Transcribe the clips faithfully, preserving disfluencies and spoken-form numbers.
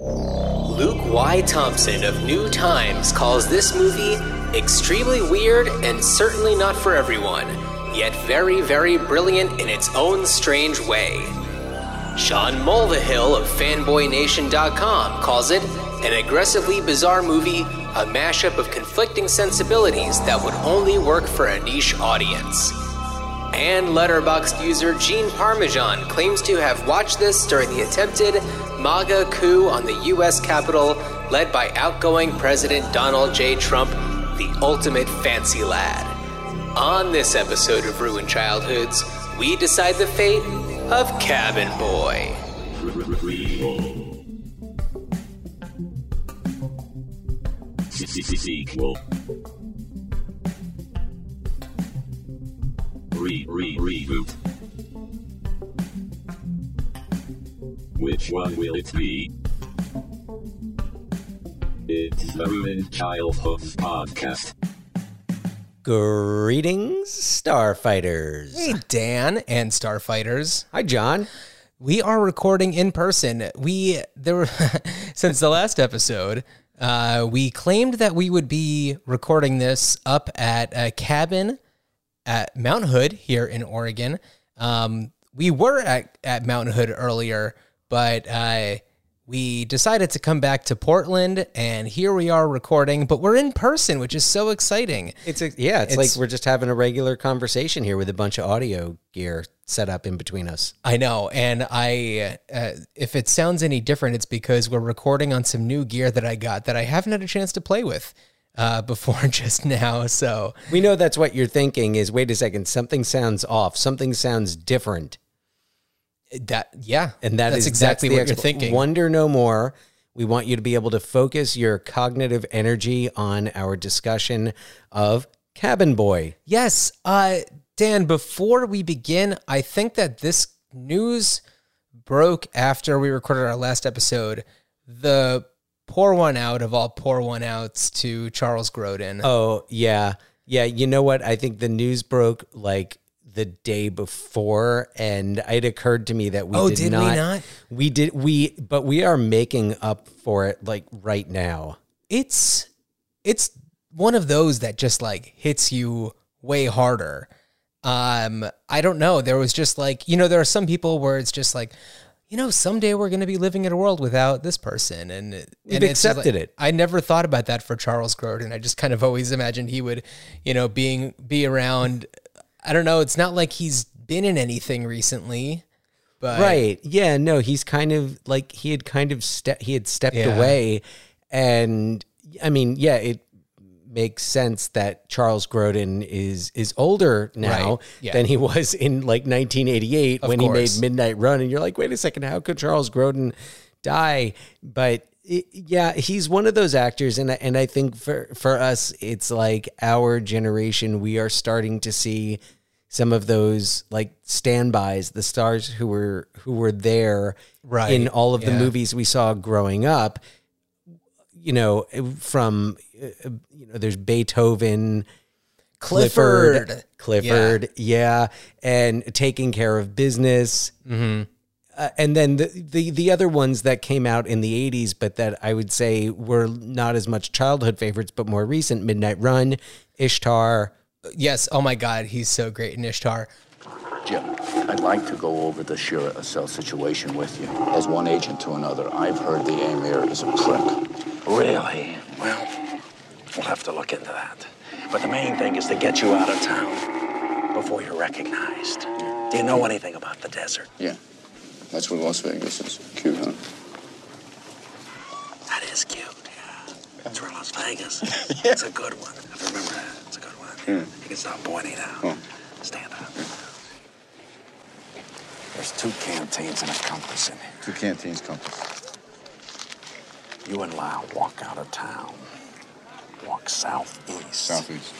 Luke Y. Thompson of New Times calls this movie extremely weird and certainly not for everyone, yet very, very brilliant in its own strange way. Sean Mulvihill of fanboy nation dot com calls it an aggressively bizarre movie, a mashup of conflicting sensibilities that would only work for a niche audience. And Letterboxd user Gene Parmesan claims to have watched this during the attempted MAGA coup on the U S Capitol led by outgoing President Donald J. Trump, the ultimate fancy lad. On this episode of Ruined Childhoods, we decide the fate of Cabin Boy. Sequel. Re re reboot. Which one will it be? It's the Ruined Childhoods podcast. Greetings, Starfighters. Hey, Dan and Starfighters. Hi, John. We are recording in person. We there were, since the last episode. Uh, we claimed that we would be recording this up at a cabin at Mount Hood here in Oregon. Um, we were at, at Mount Hood earlier, but uh, we decided to come back to Portland, and here we are recording, but we're in person, which is so exciting. It's a, yeah, it's, it's like we're just having a regular conversation here with a bunch of audio gear set up in between us. I know, and I uh, if it sounds any different, it's because we're recording on some new gear that I got that I haven't had a chance to play with uh, before just now, so... We know that's what you're thinking is, wait a second, something sounds off, something sounds different. That, yeah, and that that's is, exactly that's what you're thinking. Wonder no more. We want you to be able to focus your cognitive energy on our discussion of Cabin Boy. Yes, uh... Dan, before we begin, I think that this news broke after we recorded our last episode. The pour one out of all pour one outs to Charles Grodin. Oh, yeah. Yeah, you know what? I think the news broke like the day before, and it occurred to me that we oh, did, did not, we not. We did. We, but we are making up for it like right now. It's, it's one of those that just like hits you way harder. Um, I don't know. There was just like, you know, there are some people where it's just like, you know, someday we're going to be living in a world without this person. And, and we've accepted like, it. I never thought about that for Charles Grodin. I just kind of always imagined he would, you know, being, be around. I don't know. It's not like he's been in anything recently, but right. Yeah, no, he's kind of like, he had kind of stepped, he had stepped yeah. away. And I mean, yeah, it makes sense that Charles Grodin is is older now right. yeah. than he was in like nineteen eighty-eight of when course. He made Midnight Run, and you're like, wait a second, how could Charles Grodin die? But it, yeah, he's one of those actors, and and I think for for us, it's like our generation, we are starting to see some of those like standbys, the stars who were who were there right. in all of yeah. the movies we saw growing up. You know, from, you know, there's Beethoven, Clifford, Clifford, yeah, yeah and Taking Care of Business. Mm-hmm. uh, and then the, the, the other ones that came out in the eighties, but that I would say were not as much childhood favorites, but more recent, Midnight Run, Ishtar. Yes, oh my God, he's so great in Ishtar. Jim, I'd like to go over the Shira Assel situation with you. As one agent to another, I've heard the Emir is a prick. Really? Well, we'll have to look into that. But the main thing is to get you out of town before you're recognized. Yeah. Do you know anything about the desert? Yeah. That's where Las Vegas is. Cute, huh? That is cute, yeah. That's where Las Vegas is. It's yeah. a good one. I remember that. It's a good one. Yeah. You can stop pointing out. Oh. Stand up. Yeah. There's two canteens and a compass in here. Two canteens, compass. You and Lyle walk out of town. Walk southeast. Southeast.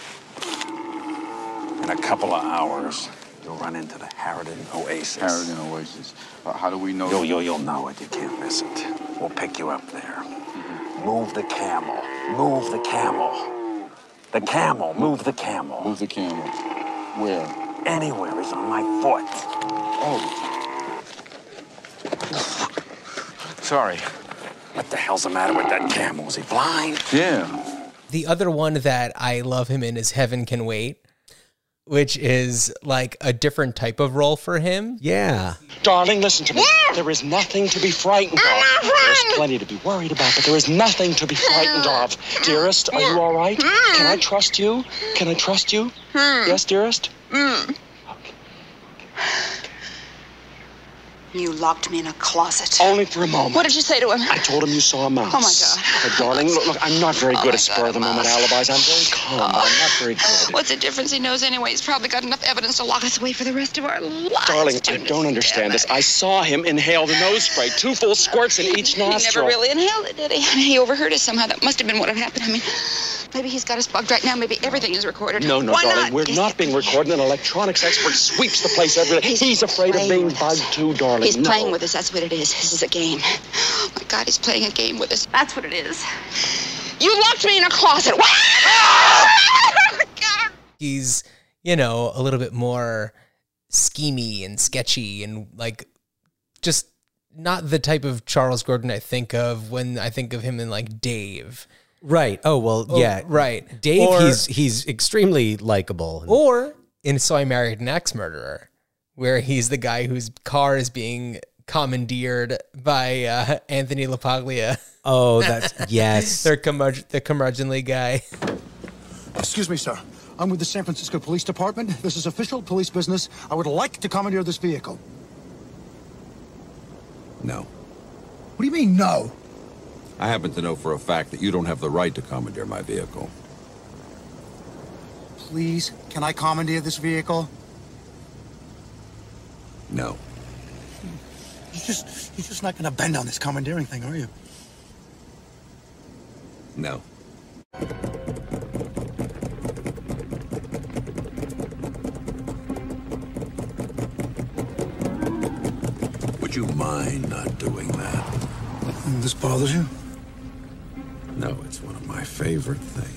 In a couple of hours, you'll run into the Harridan Oasis. Harridan Oasis. Uh, how do we know? You'll, you'll, you'll know it. You can't miss it. We'll pick you up there. Mm-hmm. Move the camel. Move the camel. The camel. Move the camel. Move the camel. Where? Anywhere. It's on my foot. Oh. Sorry. What the hell's the matter with that camel? Is he blind? Yeah. The other one that I love him in is Heaven Can Wait, which is like a different type of role for him. Yeah. Darling, listen to me. Yeah. There is nothing to be frightened of. There's plenty to be worried about, but there is nothing to be frightened of. Dearest, are you all right? Mm. Can I trust you? Can I trust you? Mm. Yes, dearest? Mm. Okay. You locked me in a closet. Only for a moment. What did you say to him? I told him you saw a mouse. Oh, my God. But, darling, look, look, I'm not very oh good at spur-of-the-moment alibis. I'm very calm, but oh. I'm not very good. What's the difference? He knows anyway. He's probably got enough evidence to lock us away for the rest of our lives. Darling, I don't understand this. I saw him inhale the nose spray, two full squirts in each nostril. He never really inhaled it, did he? He overheard us somehow. That must have been what had happened. I mean, maybe he's got us bugged right now. Maybe everything is recorded. No, no, Why darling, not? we're not being recorded. An electronics expert sweeps the place every day. He's, he's afraid of being bugged too, darling. He's no. playing with us. That's what it is. This is a game. Oh, my God, he's playing a game with us. That's what it is. You locked me in a closet. He's, you know, a little bit more schemy and sketchy and, like, just not the type of Charles Grodin I think of when I think of him in, like, Dave. Right. Oh, well, oh, yeah. Right. Dave, or, he's, he's extremely likable. Or in So I Married an Axe-Murderer, where he's the guy whose car is being commandeered by uh, Anthony LaPaglia. Oh, that's, yes. Their curmud the curmudgeonly guy. Excuse me, sir. I'm with the San Francisco Police Department. This is official police business. I would like to commandeer this vehicle. No. What do you mean, no? I happen to know for a fact that you don't have the right to commandeer my vehicle. Please, can I commandeer this vehicle? No. You're just, you're just not going to bend on this commandeering thing, are you? No. Would you mind not doing that? This bothers you? No, it's one of my favorite things.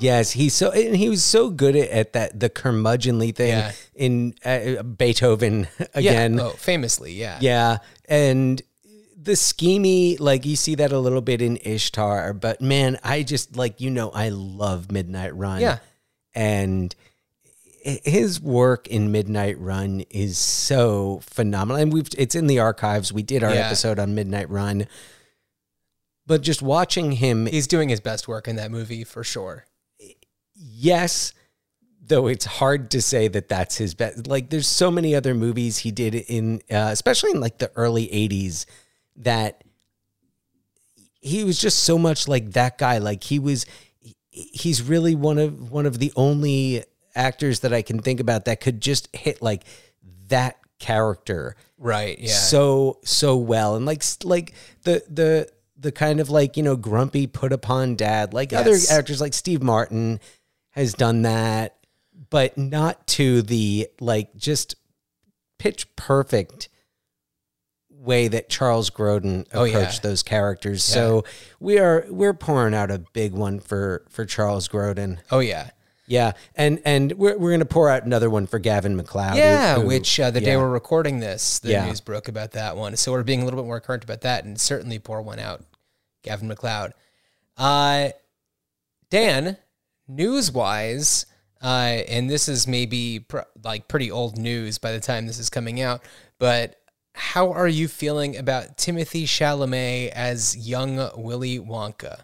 Yes, he's so, and he was so good at, at that, the curmudgeonly thing yeah. in uh, Beethoven again. Yeah. Oh, famously, yeah. Yeah, and the schemy, like you see that a little bit in Ishtar, but man, I just, like, you know, I love Midnight Run. Yeah. And his work in Midnight Run is so phenomenal. And we've, it's in the archives. We did our yeah. episode on Midnight Run. But just watching him. He's doing his best work in that movie for sure. Yes, though it's hard to say that that's his best. Like, there's so many other movies he did in, uh, especially in like the early eighties, that he was just so much like that guy. Like he was, he's really one of one of the only actors that I can think about that could just hit like that character, right? Yeah, so so well, and like like the the the kind of like you know grumpy put upon dad, like yes. other actors like Steve Martin has done that, but not to the like just pitch perfect way that Charles Grodin approached oh, yeah. those characters. Yeah. So we are we're pouring out a big one for for Charles Grodin. Oh yeah, yeah, and and we're we're gonna pour out another one for Gavin McLeod. Yeah, who, which uh, the yeah. day we're recording this, the yeah. news broke about that one. So we're being a little bit more current about that, and certainly pour one out, Gavin McLeod. Uh, Dan. News-wise, uh, and this is maybe pr like pretty old news by the time this is coming out, but how are you feeling about Timothée Chalamet as young Willy Wonka?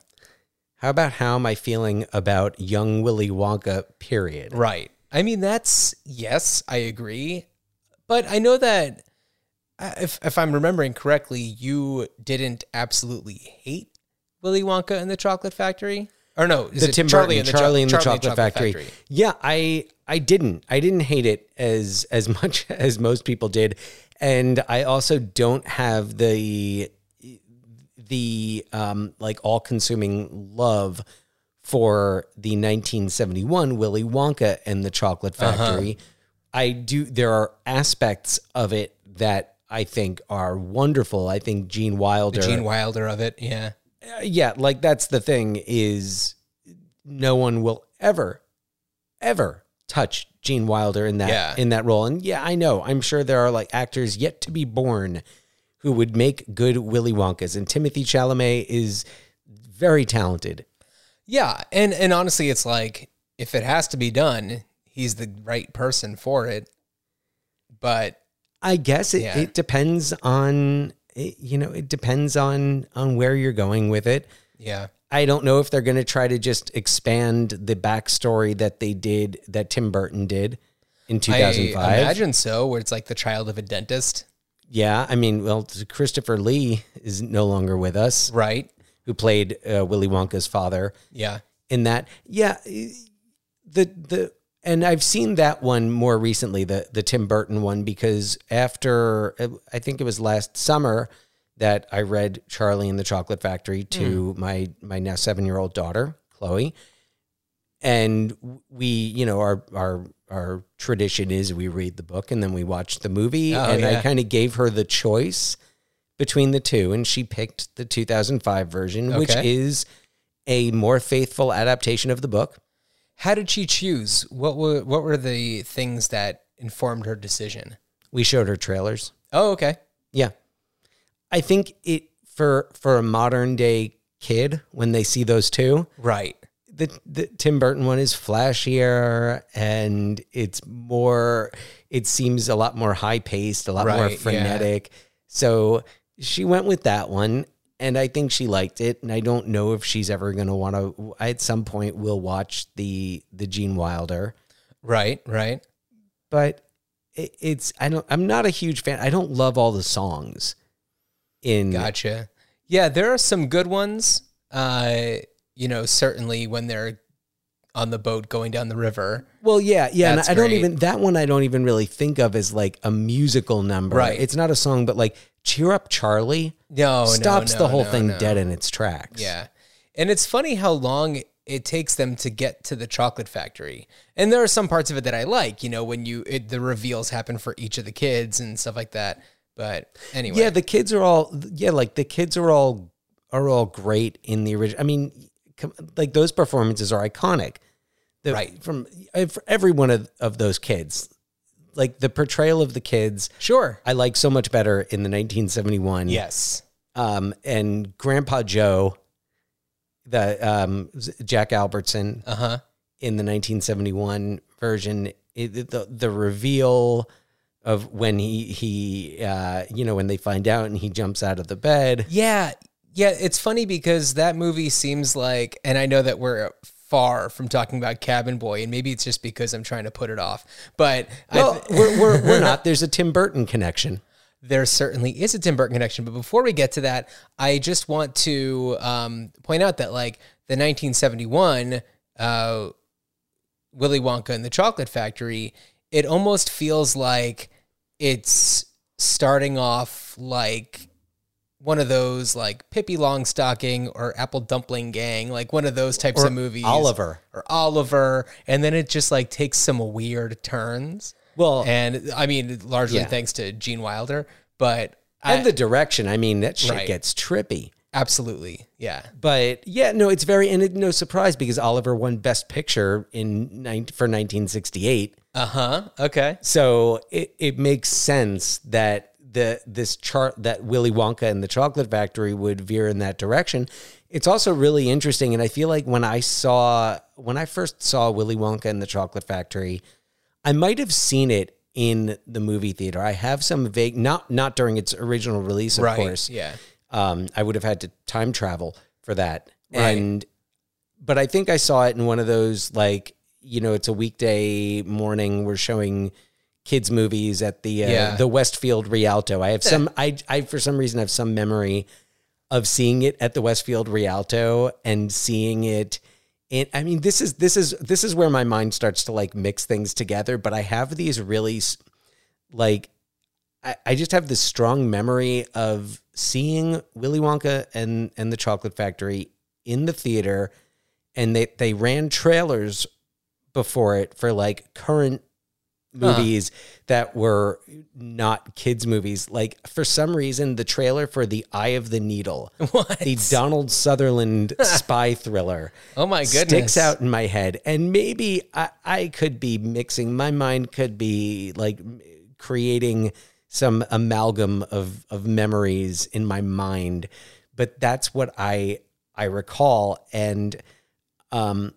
How about how am I feeling about young Willy Wonka, period? Right. I mean, that's, yes, I agree. But I know that, if, if I'm remembering correctly, you didn't absolutely hate Willy Wonka and the Chocolate Factory? Or no, is the it Tim Charlie Burton, and the, Charlie and the Charlie Chocolate, Chocolate Factory. Factory. Yeah, I I didn't. I didn't hate it as as much as most people did, and I also don't have the the um like all-consuming love for the nineteen seventy-one Willy Wonka and the Chocolate Factory. Uh-huh. I do there are aspects of it that I think are wonderful. I think Gene Wilder the Gene Wilder of it, yeah. Yeah, like that's the thing is no one will ever, ever touch Gene Wilder in that yeah. in that role. And yeah, I know. I'm sure there are like actors yet to be born who would make good Willy Wonkas. And Timothée Chalamet is very talented. Yeah, and, and honestly, it's like, if it has to be done, he's the right person for it. But I guess it, yeah. it depends on, it, you know, it depends on, on where you're going with it. Yeah. I don't know if they're going to try to just expand the backstory that they did, that Tim Burton did in two thousand five. I imagine so, where it's like the child of a dentist. Yeah. I mean, well, Christopher Lee is no longer with us. Right. Who played uh, Willy Wonka's father. Yeah. In that. Yeah. The, the, and I've seen that one more recently, the, the Tim Burton one, because after, I think it was last summer, that I read Charlie and the Chocolate Factory to mm. my, my now seven-year-old daughter, Chloe. And we, you know, our, our, our tradition is we read the book and then we watch the movie. Oh, and yeah. I kind of gave her the choice between the two, and she picked the two thousand five version, okay. which is a more faithful adaptation of the book. How did she choose? What were, what were the things that informed her decision? We showed her trailers. Oh, okay. Yeah. I think it for for a modern day kid, when they see those two, right? The the Tim Burton one is flashier and it's more. It seems a lot more high paced, a lot right, more frenetic. Yeah. So she went with that one, and I think she liked it. And I don't know if she's ever going to want to. At some point, we'll watch the the Gene Wilder, right? Right, but it, it's I don't. I'm not a huge fan. I don't love all the songs. In gotcha. Yeah, there are some good ones. Uh, you know, certainly when they're on the boat going down the river. Well, yeah, yeah. And I don't great. even that one I don't even really think of as like a musical number. Right. It's not a song, but like Cheer Up Charlie no, stops no, no, the whole no, thing no. dead in its tracks. Yeah. And it's funny how long it takes them to get to the chocolate factory. And there are some parts of it that I like, you know, when you it, the reveals happen for each of the kids and stuff like that. But anyway, yeah, the kids are all yeah, like the kids are all are all great in the original. I mean, like those performances are iconic, the, right? From every one of, of those kids, like the portrayal of the kids. Sure, I like so much better in the nineteen seventy-one. Yes, um, and Grandpa Joe, the um, Jack Albertson, uh huh, in the nineteen seventy-one version, it, the the reveal. Of when he, he uh, you know, when they find out and he jumps out of the bed. Yeah. Yeah. It's funny because that movie seems like, and I know that we're far from talking about Cabin Boy, and maybe it's just because I'm trying to put it off, but well, we're, we're, we're not. There's a Tim Burton connection. There certainly is a Tim Burton connection. But before we get to that, I just want to um, point out that like the nineteen seventy-one uh, Willy Wonka and the Chocolate Factory, it almost feels like it's starting off like one of those like Pippi Longstocking or Apple Dumpling Gang, like one of those types or of movies. Oliver. Or Oliver. And then it just like takes some weird turns. Well, and I mean, largely yeah. thanks to Gene Wilder, but. And I, the direction. I mean, that shit right. gets trippy. Absolutely. Yeah. But yeah, no, it's very, and it, no surprise because Oliver won Best Picture in nineteen, for nineteen sixty-eight. Uh-huh. Okay. So it, it makes sense that the this chart that Willy Wonka and the Chocolate Factory would veer in that direction. It's also really interesting. And I feel like when I saw when I first saw Willy Wonka and the Chocolate Factory, I might have seen it in the movie theater. I have some vague not not during its original release, of right, course. Yeah. Um, I would have had to time travel for that. Right. And but I think I saw it in one of those like you know, it's a weekday morning. We're showing kids movies at the uh, yeah. the Westfield Rialto. I have some, I, I for some reason have some memory of seeing it at the Westfield Rialto and seeing it. In, I mean, this is this is this is where my mind starts to like mix things together. But I have these really like I, I just have this strong memory of seeing Willy Wonka and and the Chocolate Factory in the theater, and they they ran trailers. Before it for like current movies huh. that were not kids movies. Like for some reason, the trailer for The Eye of the Needle, what? the Donald Sutherland spy thriller. Oh my goodness. Sticks out in my head. And maybe I, I could be mixing. My mind could be like creating some amalgam of, of memories in my mind, but that's what I, I recall. And, um,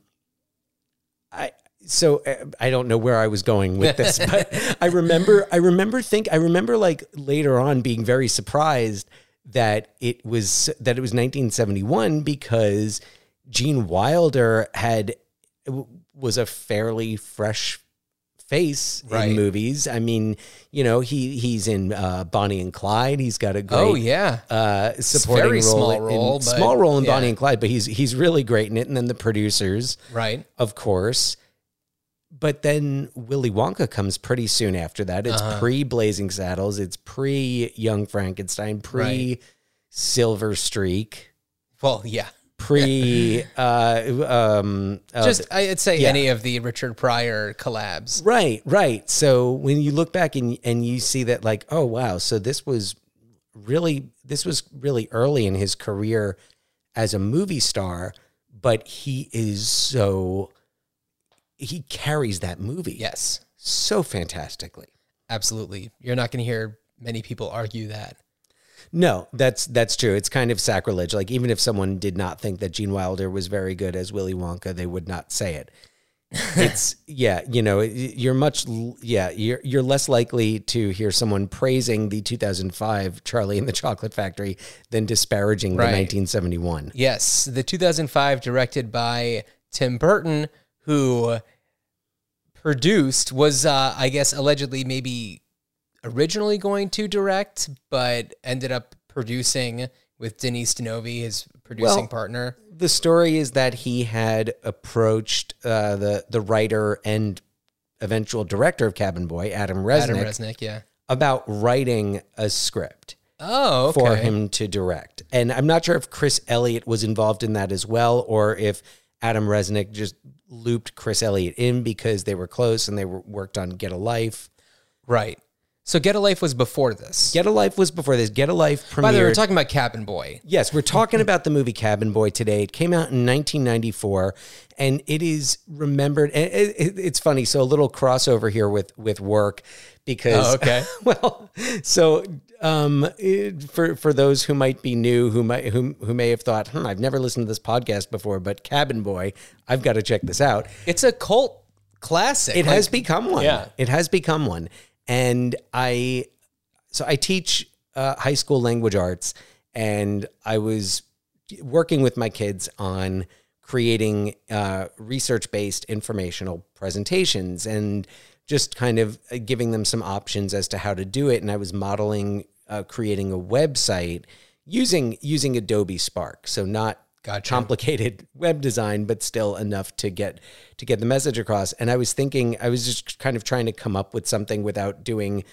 I, so I don't know where I was going with this, but I remember, I remember think, I remember like later on being very surprised that it was, that it was nineteen seventy-one, because Gene Wilder had, was a fairly fresh face right. in movies. I mean, you know, he he's in uh, Bonnie and Clyde. He's got a great oh yeah uh, supporting very role, small role, in, but, small role in yeah. Bonnie and Clyde, but he's he's really great in it. And then The Producers, right, of course. But then Willy Wonka comes pretty soon after that. It's uh-huh. pre Blazing Saddles. It's pre Young Frankenstein. Pre right. Silver Streak. Well, yeah. Pre, uh, um, uh, just I'd say yeah. any of the Richard Pryor collabs, right? Right. So when you look back and and you see that, like, oh wow, so this was really this was really early in his career as a movie star, but he is so he carries that movie, yes, so fantastically. Absolutely, you're not going to hear many people argue that. No, that's that's true. It's kind of sacrilege. Like, even if someone did not think that Gene Wilder was very good as Willy Wonka, they would not say it. It's yeah, you know, you're much yeah, you're you're less likely to hear someone praising the two thousand five Charlie and the Chocolate Factory than disparaging right. the nineteen seventy-one. Yes, the two thousand five directed by Tim Burton, who produced was uh, I guess allegedly maybe originally going to direct, but ended up producing with Denis Denovi, his producing well, partner. The story is that he had approached uh, the the writer and eventual director of Cabin Boy, Adam Resnick, Adam Resnick, yeah, about writing a script. Oh, okay. For him to direct, and I'm not sure if Chris Elliott was involved in that as well, or if Adam Resnick just looped Chris Elliott in because they were close and they were, worked on Get a Life, right. So Get a Life was before this. Get a Life was before this. Get a Life premiered. By the way, we're talking about Cabin Boy. Yes, we're talking about the movie Cabin Boy today. It came out in nineteen ninety-four, and it is remembered. And it, it, it's funny. So a little crossover here with with work, because oh, okay. Well, so um, it, for for those who might be new, who might who who may have thought, hmm, I've never listened to this podcast before, but Cabin Boy, I've got to check this out. It's a cult classic. It like, has become one. Yeah, it has become one. And I, so I teach uh, high school language arts, and I was working with my kids on creating uh, research-based informational presentations and just kind of giving them some options as to how to do it. And I was modeling, uh, creating a website using, using Adobe Spark. So not gotcha. Complicated web design, but still enough to get to get the message across. And I was thinking, I was just kind of trying to come up with something without doing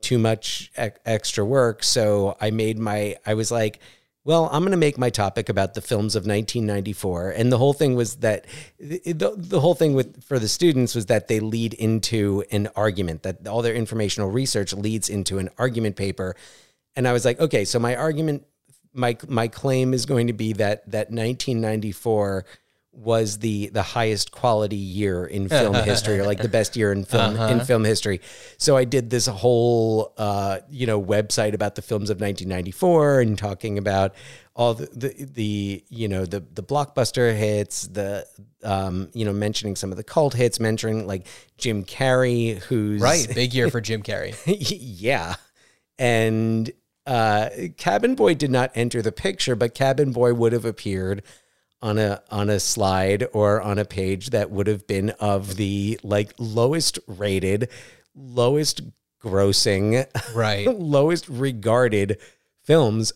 too much e extra work. So I made my, I was like, well, I'm going to make my topic about the films of nineteen ninety-four. And the whole thing was that the, the whole thing with for the students was that they lead into an argument, that all their informational research leads into an argument paper. And I was like, okay, so my argument My my claim is going to be that that nineteen ninety-four was the the highest quality year in film history, or like the best year in film uh-huh. in film history. So I did this whole uh, you know website about the films of nineteen ninety-four and talking about all the the, the you know the the blockbuster hits, the um, you know mentioning some of the cult hits, mentioning like Jim Carrey, who's right big year for Jim Carrey, yeah, and. Uh, Cabin Boy did not enter the picture, but Cabin Boy would have appeared on a on a slide or on a page that would have been of the like lowest rated, lowest grossing, right, lowest regarded films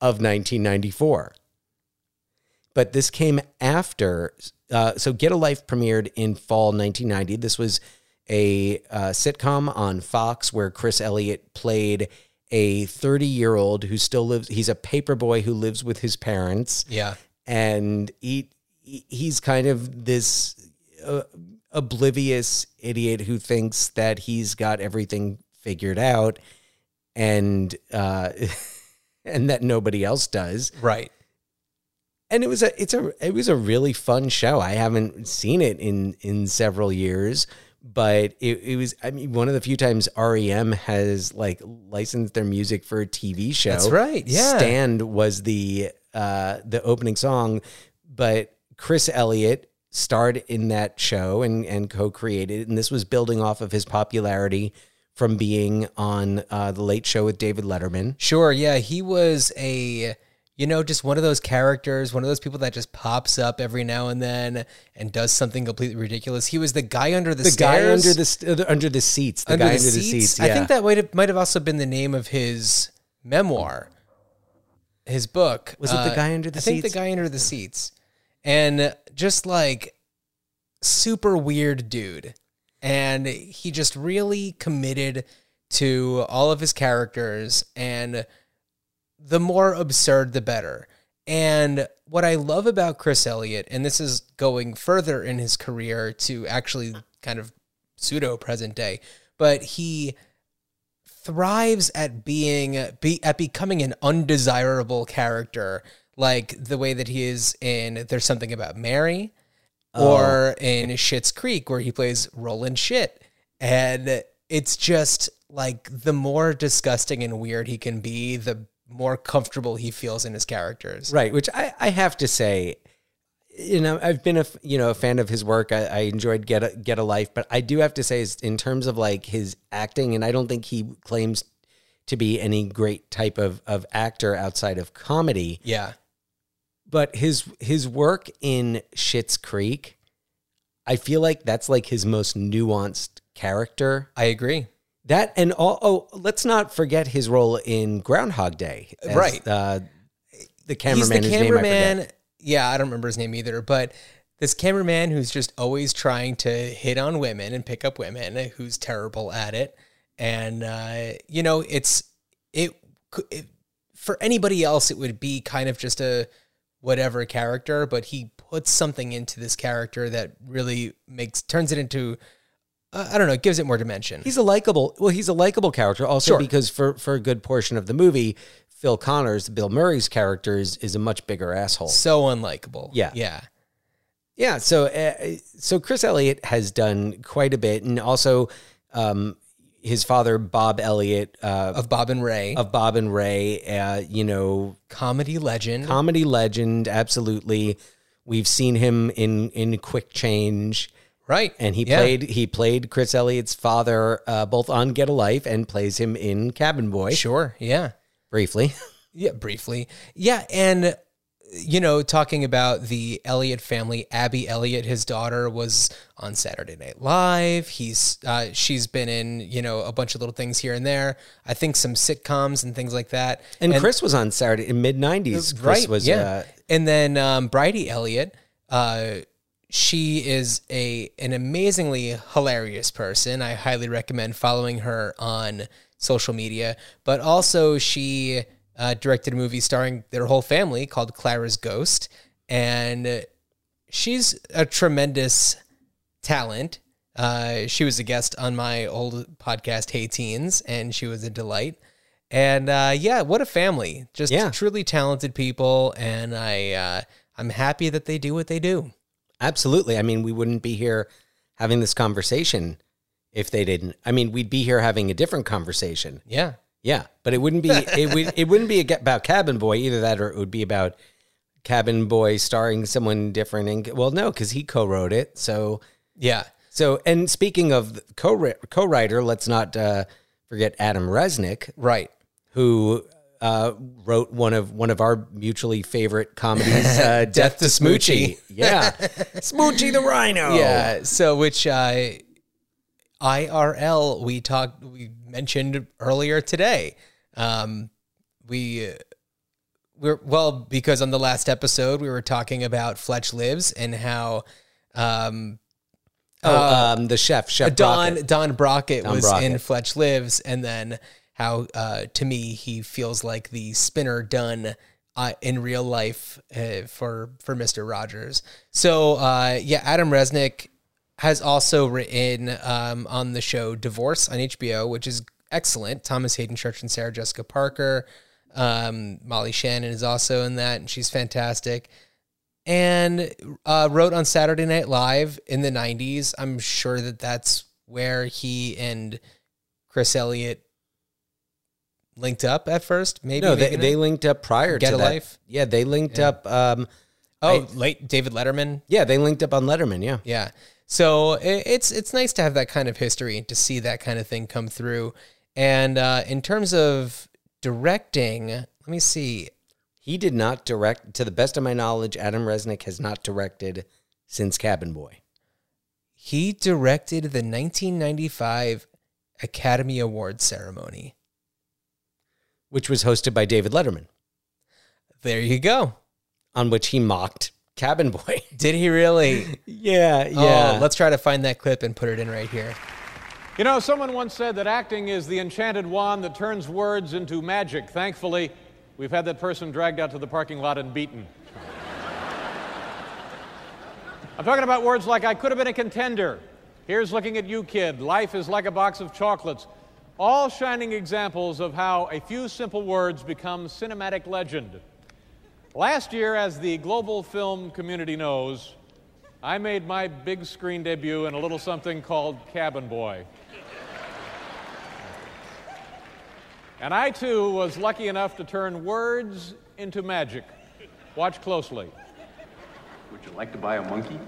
of nineteen ninety-four. But this came after, uh, so Get a Life premiered in fall nineteen ninety. This was a uh, sitcom on Fox where Chris Elliott played a thirty-year-old who still lives, he's a paper boy who lives with his parents. Yeah. And he, he's kind of this uh, oblivious idiot who thinks that he's got everything figured out and, uh, and that nobody else does. Right. And it was a, it's a, it was a really fun show. I haven't seen it in, in several years, But it, it was, I mean, one of the few times R E M has like licensed their music for a T V show. That's right. Yeah. Stand was the, uh, the opening song, but Chris Elliott starred in that show and, and co-created it. And this was building off of his popularity from being on uh, The Late Show with David Letterman. Sure. Yeah. He was a, you know, just one of those characters, one of those people that just pops up every now and then and does something completely ridiculous. He was the guy under the, the stairs. Guy under the st under the seats. The under guy the under seats? the seats. Yeah. I think that might have, might have also been the name of his memoir, his book. Was uh, it The Guy Under the I Seats? I think The Guy Under the Seats. And just like super weird dude. And he just really committed to all of his characters, and the more absurd, the better. And what I love about Chris Elliott, and this is going further in his career to actually kind of pseudo present day, but he thrives at being, be, at becoming an undesirable character, like the way that he is in There's Something About Mary, or oh. in Schitt's Creek, where he plays Roland Shit. And it's just like the more disgusting and weird he can be, the more comfortable he feels in his characters. Right, which I, I have to say, you know, I've been a, you know, a fan of his work. I, I enjoyed Get a, Get a Life, but I do have to say is in terms of like his acting, and I don't think he claims to be any great type of, of actor outside of comedy. Yeah. But his his work in Schitt's Creek, I feel like that's like his most nuanced character. I agree. That and all, oh, let's not forget his role in Groundhog Day. As, right. Uh, the cameraman. He's the cameraman. Name I yeah, I don't remember his name either. But this cameraman who's just always trying to hit on women and pick up women, who's terrible at it. And uh, you know, it's it, it for anybody else, it would be kind of just a whatever character, but he puts something into this character that really makes turns it into. Uh, I don't know. It gives it more dimension. He's a likable. Well, he's a likable character also sure. because for, for a good portion of the movie, Phil Connors, Bill Murray's character is, is a much bigger asshole. So unlikable. Yeah. Yeah. Yeah. So, uh, so Chris Elliott has done quite a bit. And also, um, his father, Bob Elliott, uh, of Bob and Ray of Bob and Ray, uh, you know, comedy legend, comedy legend. Absolutely. We've seen him in, in Quick Change. Right. And he yeah. played he played Chris Elliott's father uh, both on Get a Life and plays him in Cabin Boy. Sure. Yeah. Briefly. Yeah, briefly. Yeah. And, you know, talking about the Elliott family, Abby Elliott, his daughter, was on Saturday Night Live. He's uh, she's been in, you know, a bunch of little things here and there. I think some sitcoms and things like that. And, and Chris was on Saturday in mid nineties. Right. Chris was, yeah. Uh, and then um, Bridie Elliott, uh she is a an amazingly hilarious person. I highly recommend following her on social media. But also she uh, directed a movie starring their whole family called Clara's Ghost. And she's a tremendous talent. Uh, she was a guest on my old podcast, Hey Teens, and she was a delight. And uh, yeah, what a family. Just yeah. truly talented people. And I, uh, I'm happy that they do what they do. Absolutely. I mean, we wouldn't be here having this conversation if they didn't. I mean, we'd be here having a different conversation. Yeah. Yeah. But it wouldn't be, it, would, it wouldn't be about Cabin Boy either, that, or it would be about Cabin Boy starring someone different. And well, no, because he co-wrote it. So yeah. So, and speaking of co-writer, let's not uh, forget Adam Resnick. Right. Who uh, wrote one of one of our mutually favorite comedies, uh, Death, Death to Smoochie. Smoochie. Yeah. Smoochie the Rhino. Yeah. So, which uh, I R L we talked, we mentioned earlier today. Um, we we're well because on the last episode we were talking about Fletch Lives and how. Um, oh, uh, um, the chef, Chef Don Brockett. Don Brockett Don was Brockett. in Fletch Lives, and then. How, uh, to me, he feels like the spinner done uh, in real life uh, for for Mister Rogers. So, uh, yeah, Adam Resnick has also written um, on the show Divorce on H B O, which is excellent. Thomas Hayden Church and Sarah Jessica Parker. Um, Molly Shannon is also in that, and she's fantastic. And uh, wrote on Saturday Night Live in the nineties. I'm sure that that's where he and Chris Elliott linked up at first. Maybe no, they, they linked up prior Get to Get a that. Life. Yeah, they linked yeah. up. Um, oh, I, late David Letterman. Yeah, they linked up on Letterman. Yeah, yeah. So it, it's it's nice to have that kind of history, to see that kind of thing come through. And uh, in terms of directing, let me see. He did not direct, to the best of my knowledge. Adam Resnick has not directed since Cabin Boy. He directed the nineteen ninety-five Academy Awards ceremony, which was hosted by David Letterman. There you go. On which he mocked Cabin Boy. Did he really? Yeah, yeah. Oh, let's try to find that clip and put it in right here. You know, someone once said that acting is the enchanted wand that turns words into magic. Thankfully, we've had that person dragged out to the parking lot and beaten. I'm talking about words like, I could have been a contender. Here's looking at you, kid. Life is like a box of chocolates. All shining examples of how a few simple words become cinematic legend. Last year, as the global film community knows, I made my big screen debut in a little something called Cabin Boy. And I, too, was lucky enough to turn words into magic. Watch closely. Would you like to buy a monkey?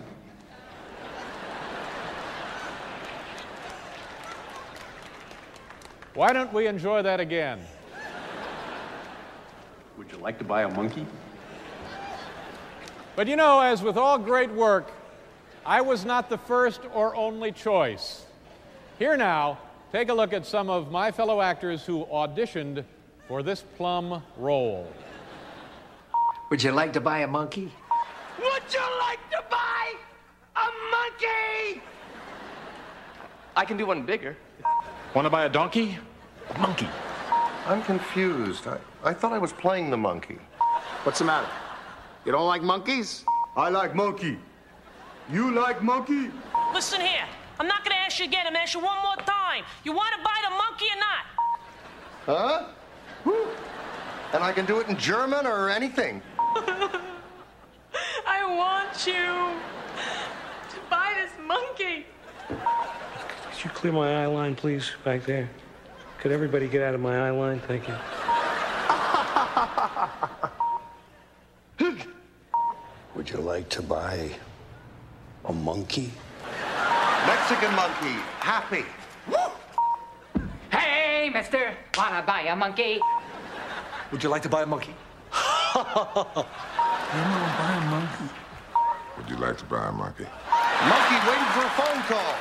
Why don't we enjoy that again? Would you like to buy a monkey? But you know, as with all great work, I was not the first or only choice. Here now, take a look at some of my fellow actors who auditioned for this plum role. Would you like to buy a monkey? Would you like to buy a monkey? I can do one bigger. Want to buy a donkey? A monkey. I'm confused. I, I thought I was playing the monkey. What's the matter? You don't like monkeys? I like monkey. You like monkey? Listen here. I'm not going to ask you again. I'm going to ask you one more time. You want to bite a monkey or not? Huh? Whew. And I can do it in German or anything. I want you to buy this monkey. Could you clear my eye line, please, back there? Could everybody get out of my eye line? Thank you. Would you like to buy a monkey? Mexican monkey, happy. Woo! Hey, mister, wanna buy a monkey? Would you like to buy a monkey? You wanna buy a monkey? Would you like to buy a monkey? Monkey waiting for a phone call.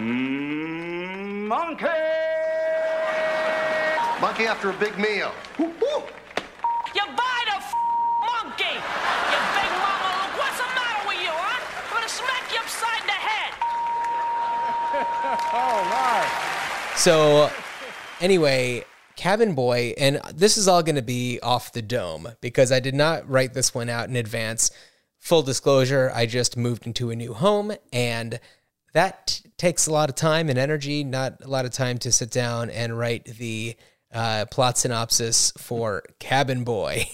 Mm, monkey! Monkey after a big meal. Woo, woo. You buy the f monkey! You big mama, look, what's the matter with you, huh? I'm gonna smack you upside the head. Oh, my. So, anyway, Cabin Boy, and this is all gonna be off the dome because I did not write this one out in advance. Full disclosure, I just moved into a new home, and that takes a lot of time and energy, not a lot of time to sit down and write the Uh, plot synopsis for Cabin Boy.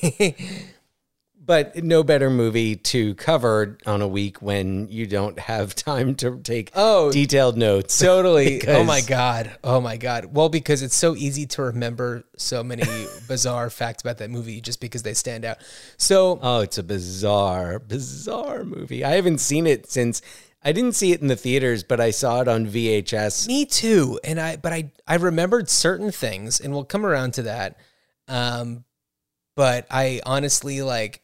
But no better movie to cover on a week when you don't have time to take oh, detailed notes. Totally. Because... Oh, my God. Oh, my God. Well, because it's so easy to remember so many bizarre facts about that movie just because they stand out. So, oh, it's a bizarre, bizarre movie. I haven't seen it since... I didn't see it in the theaters, but I saw it on V H S. Me too. And I, but I, I remembered certain things, and we'll come around to that. Um, but I honestly like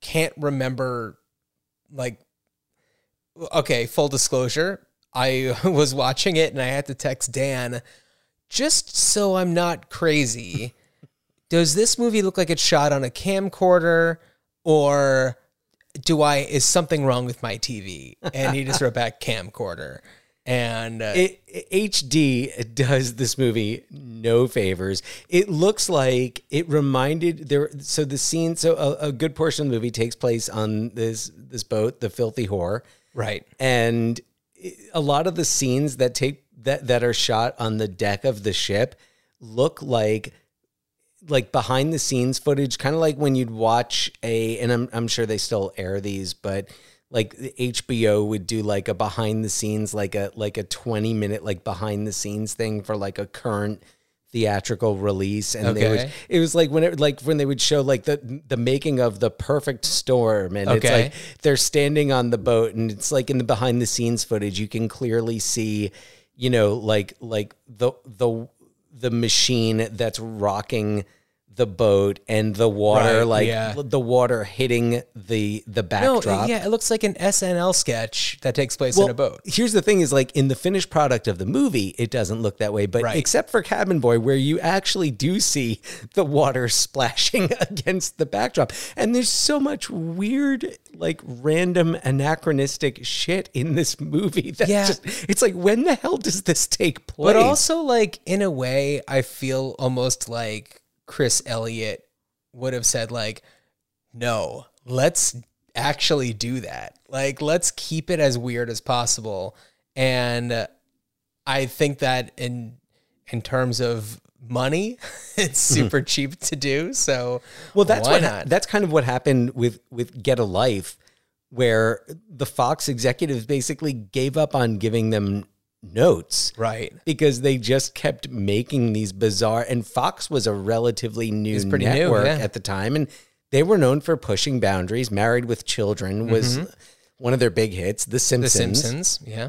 can't remember. Like, okay, full disclosure, I was watching it, and I had to text Dan, just so I'm not crazy. Does this movie look like it's shot on a camcorder, or? Do I, is something wrong with my T V? And he just wrote back camcorder. And uh, it, it, H D does this movie no favors. It looks like it reminded there. So the scene, so a, a good portion of the movie takes place on this, this boat, the Filthy Whore. Right. And a lot of the scenes that take that, that are shot on the deck of the ship look like like behind the scenes footage, kind of like when you'd watch a, and I'm, I'm sure they still air these, but like H B O would do like a behind the scenes, like a like a twenty minute like behind the scenes thing for like a current theatrical release, and okay. they would, it was like when it, like when they would show like the the making of The Perfect Storm, and okay. it's like they're standing on the boat, and it's like in the behind the scenes footage you can clearly see, you know, like like the the the machine that's rocking the boat and the water, right, like yeah. the water hitting the the backdrop. No, yeah, it looks like an S N L sketch that takes place well, in a boat. Here's the thing is like in the finished product of the movie, it doesn't look that way, but right. except for Cabin Boy, where you actually do see the water splashing against the backdrop. And there's so much weird, like random anachronistic shit in this movie. That yeah. just, it's like, when the hell does this take place? But also like, in a way, I feel almost like Chris Elliott would have said like, no, let's actually do that. Like, let's keep it as weird as possible. And uh, I think that in, in terms of money, it's super mm-hmm. cheap to do. So well, that's why what, not? That's kind of what happened with, with Get a Life, where the Fox executives basically gave up on giving them notes, right? Because they just kept making these bizarre, and Fox was a relatively new network new, yeah. at the time, and they were known for pushing boundaries. Married with Children was mm-hmm. one of their big hits. The Simpsons, the Simpsons, yeah,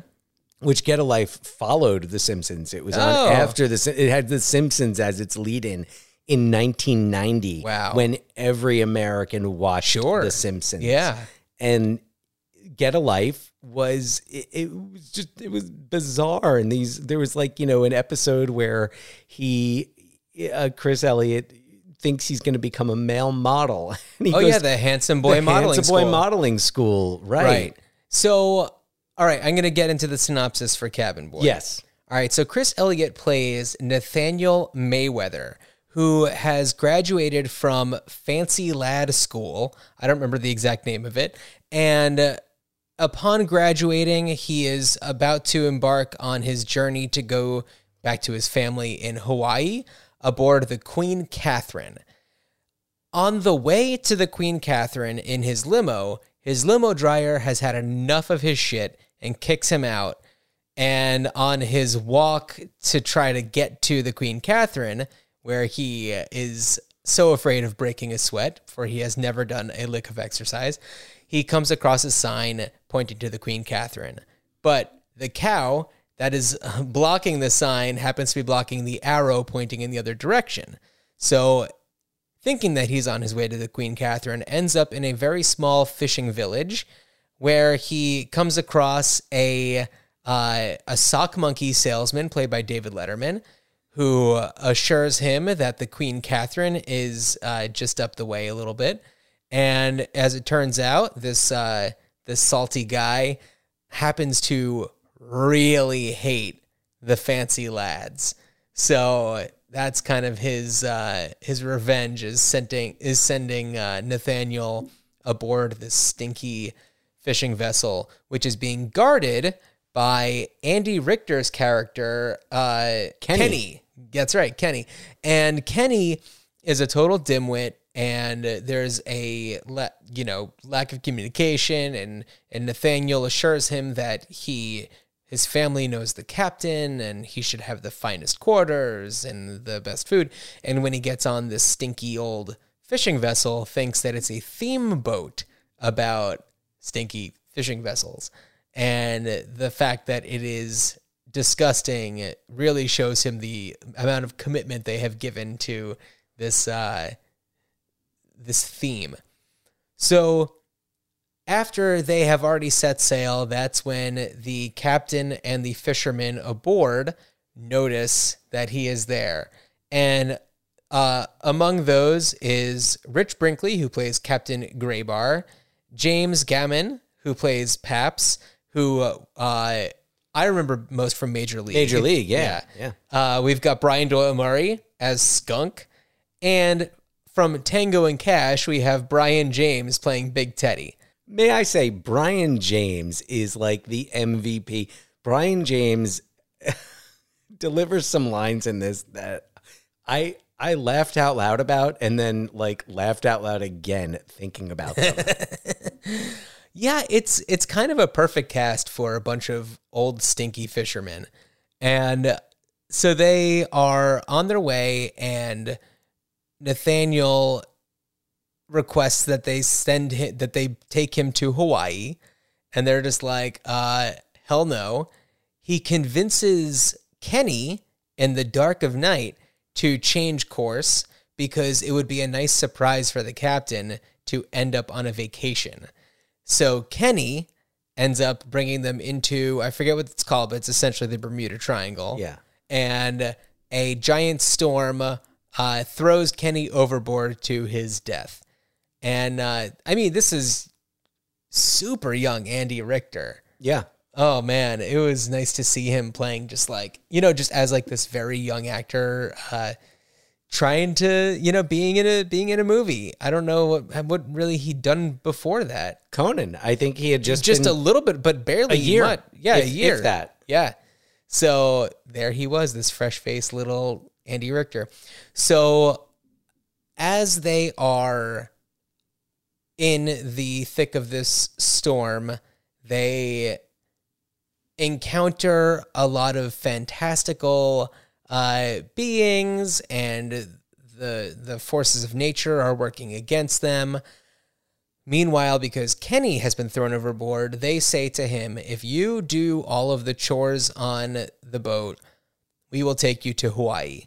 which Get a Life followed The Simpsons. It was oh. on after the. It had The Simpsons as its lead-in in nineteen ninety. Wow, when every American watched sure. The Simpsons, yeah, and Get a Life was it, it was just it was bizarre. And these there was like, you know, an episode where he uh, Chris Elliott thinks he's going to become a male model. And he oh goes, yeah, the handsome boy the modeling handsome school. boy modeling school, right? Right. So, all right, I'm going to get into the synopsis for Cabin Boy. Yes. All right. So Chris Elliott plays Nathaniel Mayweather, who has graduated from Fancy Lad School. I don't remember the exact name of it, and. Uh, Upon graduating, he is about to embark on his journey to go back to his family in Hawaii aboard the Queen Catherine. On the way to the Queen Catherine in his limo, his limo driver has had enough of his shit and kicks him out. And on his walk to try to get to the Queen Catherine, where he is so afraid of breaking a sweat, for he has never done a lick of exercise, he comes across a sign pointing to the Queen Catherine. But the cow that is blocking the sign happens to be blocking the arrow pointing in the other direction. So thinking that he's on his way to the Queen Catherine, ends up in a very small fishing village where he comes across a, uh, a sock monkey salesman played by David Letterman, who assures him that the Queen Catherine is uh, just up the way a little bit. And as it turns out, this uh, this salty guy happens to really hate the fancy lads. So that's kind of his uh, his revenge is sending is sending uh, Nathaniel aboard this stinky fishing vessel, which is being guarded by Andy Richter's character uh, Kenny. Kenny. That's right, Kenny. And Kenny is a total dimwit. And there's a, you know, lack of communication, and, and Nathaniel assures him that he, his family knows the captain, and he should have the finest quarters and the best food. And when he gets on this stinky old fishing vessel, thinks that it's a theme boat about stinky fishing vessels. And the fact that it is disgusting really shows him the amount of commitment they have given to this, uh, this theme. So after they have already set sail, that's when the captain and the fishermen aboard notice that he is there. And uh, among those is Rich Brinkley, who plays Captain Graybar, James Gammon, who plays Paps, who uh, I remember most from Major League. Major League, yeah. yeah. yeah. Uh, we've got Brian Doyle Murray as Skunk, and from Tango and Cash, we have Brian James playing Big Teddy. May I say, Brian James is like the M V P. Brian James delivers some lines in this that I I laughed out loud about, and then like laughed out loud again thinking about them. yeah, it's it's kind of a perfect cast for a bunch of old stinky fishermen. And so they are on their way, and Nathaniel requests that they send him, that they take him to Hawaii, and they're just like, uh, hell no. He convinces Kenny in the dark of night to change course because it would be a nice surprise for the captain to end up on a vacation. So Kenny ends up bringing them into, I forget what it's called, but it's essentially the Bermuda Triangle. Yeah. And a giant storm uh, throws Kenny overboard to his death. And, uh, I mean, this is super young Andy Richter. Yeah. Oh, man, it was nice to see him playing just like, you know, just as like this very young actor, uh, trying to, you know, being in a being in a movie. I don't know what what really he'd done before that. Conan, I think he had just just been a little bit, but barely a year. Much. Yeah, if, a year. If that. Yeah. So there he was, this fresh-faced little Andy Richter. So as they are in the thick of this storm, they encounter a lot of fantastical uh, beings, and the the forces of nature are working against them. Meanwhile, because Kenny has been thrown overboard, they say to him, if you do all of the chores on the boat, we will take you to Hawaii.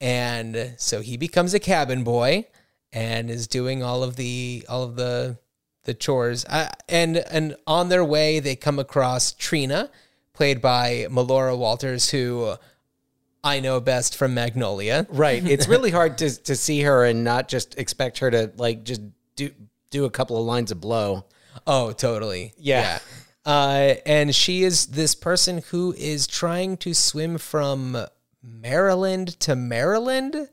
And so he becomes a cabin boy and is doing all of the all of the the chores. Uh, and and on their way, they come across Trina, played by Melora Walters, who I know best from Magnolia. Right. It's really hard to to see her and not just expect her to, like, just do do a couple of lines of blow. Oh, totally. Yeah. yeah. Uh, and she is this person who is trying to swim from Maryland to Maryland.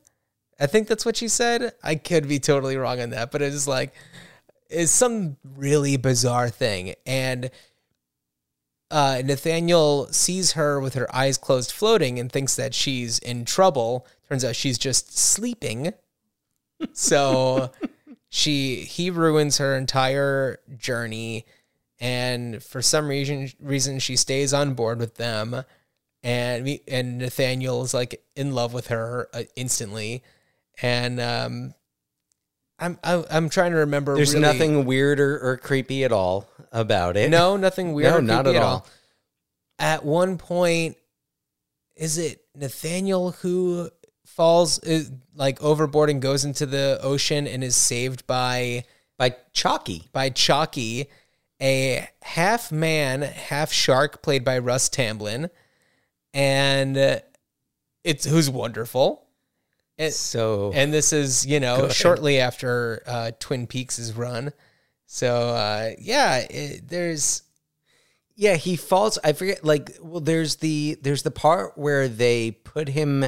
I think that's what she said. I could be totally wrong on that, but it is like, is some really bizarre thing. And uh, Nathaniel sees her with her eyes closed floating and thinks that she's in trouble. Turns out she's just sleeping. So she he ruins her entire journey. And for some reason, reason she stays on board with them. And, and Nathaniel is like in love with her uh, instantly. And, um, I'm I'm trying to remember. There's really nothing weird or, or creepy at all about it. No, nothing weird. No, or not at, at all. all. At one point, is it Nathaniel who falls is, like overboard and goes into the ocean and is saved by by Chalky by Chalky, a half man, half shark played by Russ Tamblyn, and it's who's wonderful. It, so and this is, you know, shortly after uh, Twin Peaks' run. So, uh, yeah, it, there's. Yeah, he falls. I forget. Like, well, there's the there's the part where they put him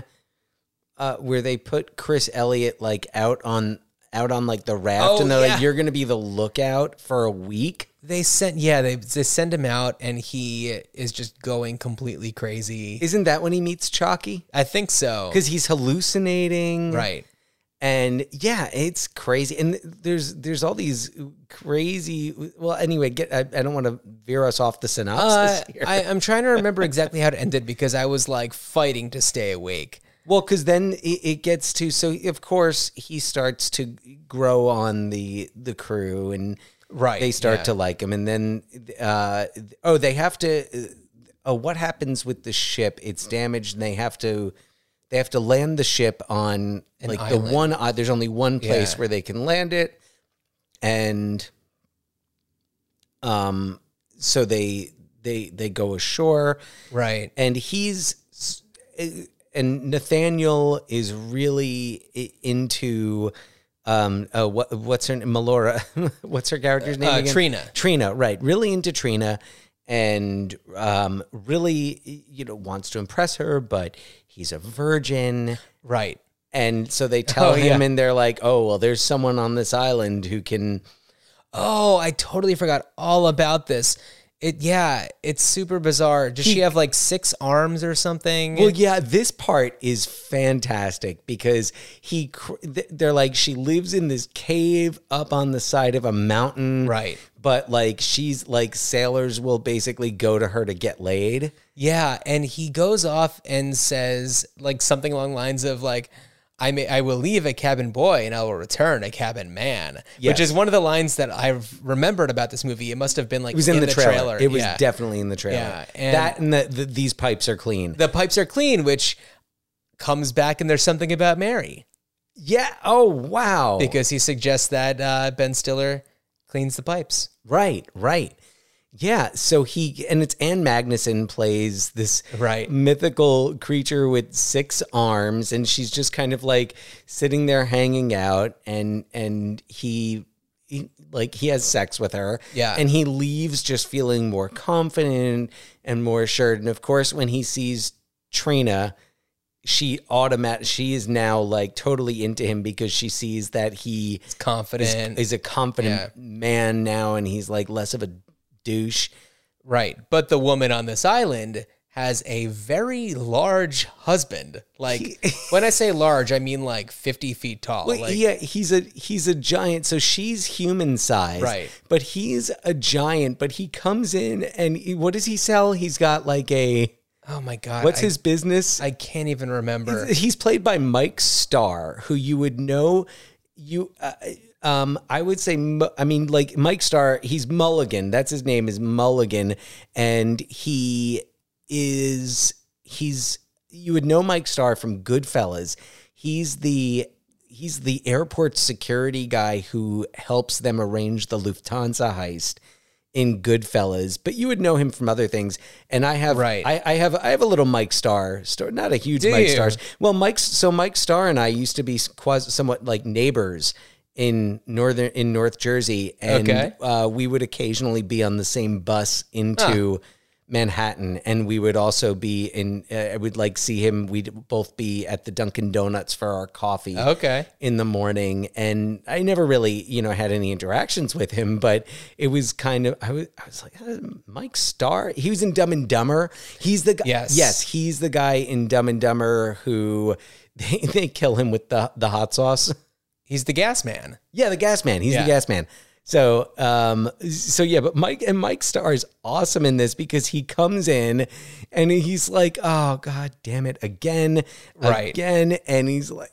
uh, where they put Chris Elliott, like, out on out on like the raft. Oh, and they're yeah. like, you're going to be the lookout for a week. They sent. Yeah, they, they send him out and he is just going completely crazy. Isn't that when he meets Chalky? I think so. Because he's hallucinating. Right. And yeah, it's crazy. And there's there's all these crazy. Well, anyway, get I, I don't want to veer us off the synopsis uh, here. I, I'm trying to remember exactly how it ended because I was like fighting to stay awake. Well, because then it gets to, so of course he starts to grow on the the crew, and right, they start yeah. to like him, and then uh, oh, they have to. Oh, what happens with the ship? It's damaged, and they have to they have to land the ship on An like island. the one. Uh, there's only one place yeah. where they can land it, and um, so they they they go ashore, right, and he's. It, And Nathaniel is really into um uh, what what's her Melora what's her character's name uh, again? Trina Trina right really into Trina, and um really, you know, wants to impress her, but he's a virgin, right, and so they tell oh, him yeah. and they're like, oh, well, there's someone on this island who can. Oh, I totally forgot all about this. It yeah, it's super bizarre. Does he, she have like six arms or something? Well, yeah, this part is fantastic because he they're like she lives in this cave up on the side of a mountain. Right. But like she's like sailors will basically go to her to get laid. Yeah, and he goes off and says like something along the lines of like I may, I will leave a cabin boy and I will return a cabin man, yes. Which is one of the lines that I've remembered about this movie. It must have been like it was in, in the, the trailer. trailer. It was yeah. definitely in the trailer. Yeah. And that and the, the, these pipes are clean. The pipes are clean, which comes back and there's something about Mary. Yeah. Oh, wow. Because he suggests that uh, Ben Stiller cleans the pipes. Right, right. Yeah, so he, and it's Anne Magnuson plays this right. mythical creature with six arms, and she's just kind of like sitting there hanging out, and and he, he like, he has sex with her. Yeah. And he leaves just feeling more confident and more assured. And of course, when he sees Trina, she automatic. She is now like totally into him because she sees that he is confident, is, is a confident yeah. man now, and he's like less of a douche. Right. But the woman on this island has a very large husband. Like he, when I say large, I mean like fifty feet tall. Well, like, yeah, he's a he's a giant. So she's human size. Right. But he's a giant, but he comes in and he, what does he sell? He's got like a Oh my God. What's I, his business? I can't even remember. He's, he's played by Mike Starr, who you would know you uh, Um, I would say, I mean, like Mike Starr, he's Mulligan. That's his name is Mulligan. And he is, he's, you would know Mike Starr from Goodfellas. He's the, he's the airport security guy who helps them arrange the Lufthansa heist in Goodfellas, but you would know him from other things. And I have, right. I, I have, I have a little Mike Starr story, not a huge Dude. Mike Starr. Well, Mike, so Mike Starr and I used to be quasi, somewhat like neighbors in northern in North Jersey, and okay. uh, we would occasionally be on the same bus into huh. Manhattan, and we would also be in. Uh, I would like see him. We'd both be at the Dunkin' Donuts for our coffee, okay, in the morning. And I never really, you know, had any interactions with him, but it was kind of. I was, I was like, uh, Mike Starr. He was in Dumb and Dumber. He's the guy. Yes, yes, he's the guy in Dumb and Dumber who they, they kill him with the the hot sauce. He's the gas man. Yeah, the gas man. He's yeah. the gas man. So, um, so yeah, but Mike and Mike Starr is awesome in this because he comes in and he's like, oh, God damn it. Again, right. again. And he's like,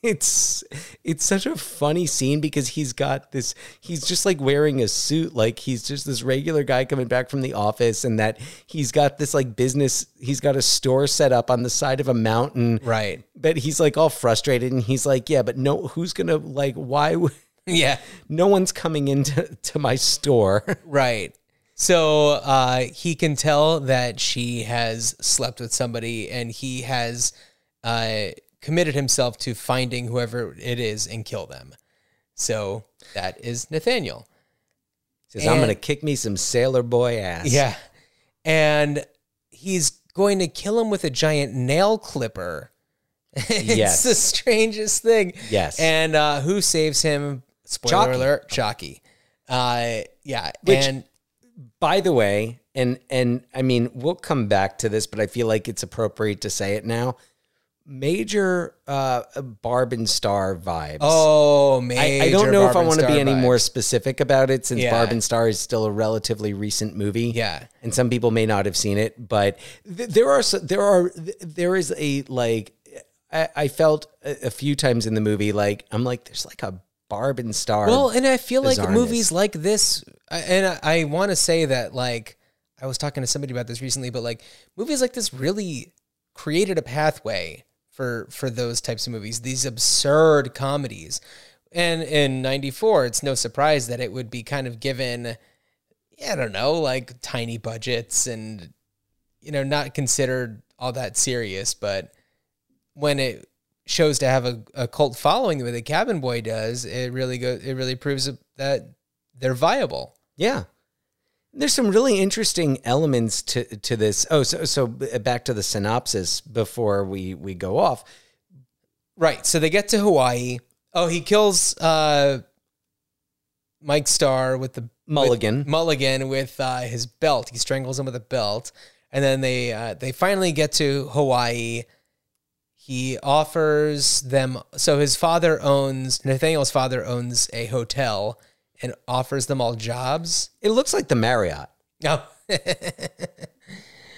it's, it's such a funny scene because he's got this, he's just like wearing a suit. Like he's just this regular guy coming back from the office, and that he's got this like business. He's got a store set up on the side of a mountain. Right. But he's like all frustrated, and he's like, yeah, but no, who's going to like, why? Yeah. No one's coming into to my store. Right. So uh, he can tell that she has slept with somebody, and he has, uh, committed himself to finding whoever it is and kill them. So that is Nathaniel. Says, and I'm going to kick me some sailor boy ass. Yeah. And he's going to kill him with a giant nail clipper. Yes. It's the strangest thing. Yes. And uh, who saves him? Spoiler Chalky. alert, Chalky. Uh, yeah. Which, and by the way, and and I mean, we'll come back to this, but I feel like it's appropriate to say it now. Major uh, Barb and Star vibes. Oh, major I, I don't know Barb if I want to be any vibes. more specific about it, since yeah. Barb and Star is still a relatively recent movie. Yeah, and some people may not have seen it, but th there are there are there is a like I, I felt a, a few times in the movie like I'm like there's like a Barb and Star. Well, and I feel like movies like this, and I, I want to say that like I was talking to somebody about this recently, but like movies like this really created a pathway for for those types of movies, these absurd comedies. And in ninety-four, it's no surprise that it would be kind of given, I don't know, like tiny budgets and, you know, not considered all that serious. But when it shows to have a, a cult following the way the Cabin Boy does, it really go, it really proves that they're viable. Yeah. There's some really interesting elements to to this. Oh, so so back to the synopsis before we we go off. Right. So they get to Hawaii. Oh, he kills uh Mike Starr with the Mulligan, with Mulligan with uh, his belt. He strangles him with a belt, and then they uh, they finally get to Hawaii. He offers them. So his father owns Nathaniel's father owns a hotel and offers them all jobs. It looks like the Marriott. No, oh.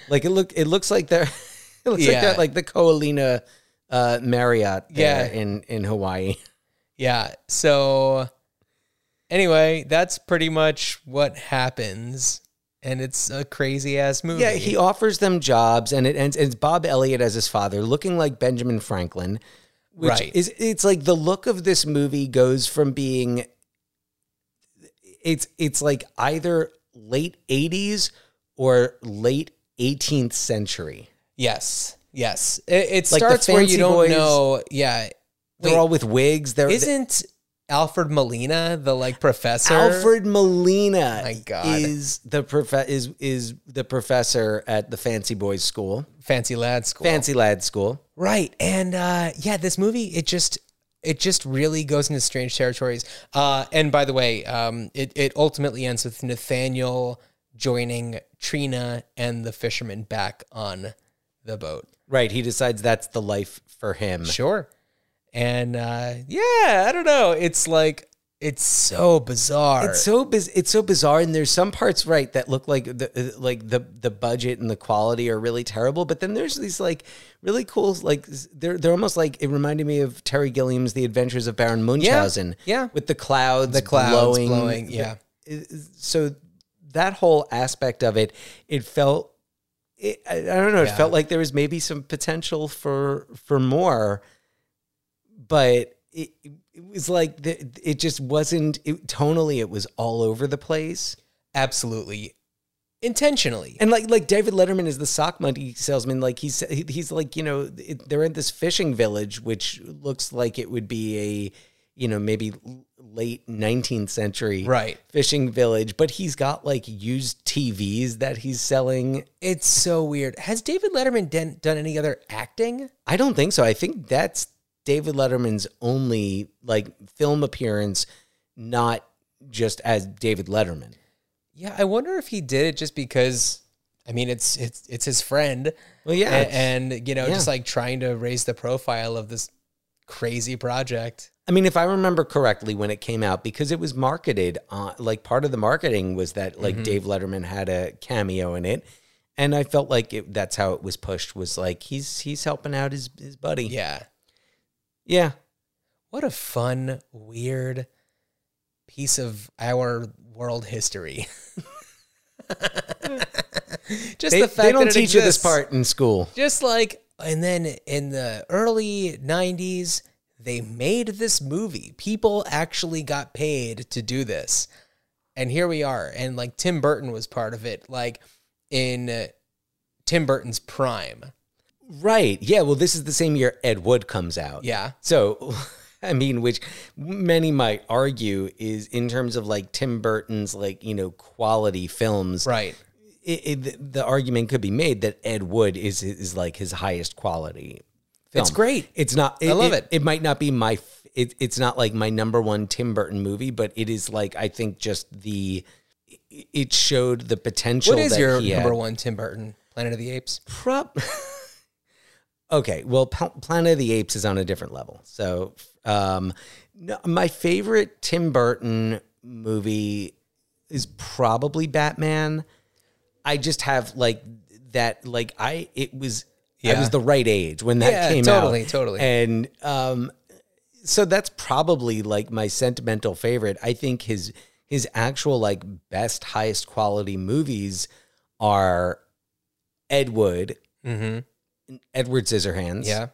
Like it look. It looks like they're. It looks yeah. like that, like the Koalina uh, Marriott. Yeah, in in Hawaii. Yeah. So. Anyway, that's pretty much what happens, and it's a crazy-ass movie. Yeah, he offers them jobs, and it ends. And it's Bob Elliott as his father, looking like Benjamin Franklin. Which right. Is, it's like the look of this movie goes from being... It's, it's like either late eighties or late eighteenth century. Yes, yes. It, it starts like where you don't boys, know... Yeah. They're Wait, all with wigs. They're, isn't... Alfred Molina, the like professor. Alfred Molina, my God, is the prof is is the professor at the Fancy Boys School, Fancy Lad School, Fancy Lad School. Right, and uh, yeah, this movie it just it just really goes into strange territories. Uh, and by the way, um, it it ultimately ends with Nathaniel joining Trina and the fisherman back on the boat. Right, he decides that's the life for him. Sure. And, uh, yeah, I don't know. It's like, it's so bizarre. It's so, biz it's so bizarre. And there's some parts, right, that look like the, like the, the budget and the quality are really terrible. But then there's these like really cool, like they're, they're almost like, it reminded me of Terry Gilliam's The Adventures of Baron Munchausen. Yeah. yeah. With the clouds, the clouds blowing. blowing yeah. So that whole aspect of it, it felt, it, I don't know. It yeah. felt like there was maybe some potential for, for more. But it, it was like, the, it just wasn't, it, tonally, it was all over the place. Absolutely. Intentionally. And like like David Letterman is the sock monkey salesman. Like he's, he's like, you know, it, they're in this fishing village, which looks like it would be a, you know, maybe late nineteenth century right. fishing village. But he's got like used T Vs that he's selling. It's so weird. Has David Letterman done, done any other acting? I don't think so. I think that's David Letterman's only like film appearance, not just as David Letterman. Yeah, I wonder if he did it just because, I mean, it's it's it's his friend. Well, yeah, and, and you know, yeah. just like trying to raise the profile of this crazy project. I mean, if I remember correctly, when it came out, because it was marketed, uh, like part of the marketing was that like mm-hmm. Dave Letterman had a cameo in it, and I felt like it, that's how it was pushed. Was like he's he's helping out his his buddy. Yeah. Yeah. What a fun, weird piece of our world history. Just they, the fact they don't that it teach exists. You this part in school. Just like, and then in the early nineties, they made this movie. People actually got paid to do this. And here we are. And like Tim Burton was part of it, like in uh, Tim Burton's prime. Right. Yeah. Well, this is the same year Ed Wood comes out. Yeah. So, I mean, which many might argue is in terms of like Tim Burton's like, you know, quality films. Right. It, it, the argument could be made that Ed Wood is, is like his highest quality film. It's great. It's not. It, I love it, it. It might not be my, it, it's not like my number one Tim Burton movie, but it is like, I think just the, it showed the potential. What is that your he number had. one Tim Burton? Planet of the Apes? Prop. Okay, well, P Planet of the Apes is on a different level. So, um, no, my favorite Tim Burton movie is probably Batman. I just have like that, like I it was yeah. I was the right age when that yeah, came totally, out, totally, totally. And um, so that's probably like my sentimental favorite. I think his his actual like best, highest quality movies are Ed Wood. Mm-hmm. Edward Scissorhands. Yeah.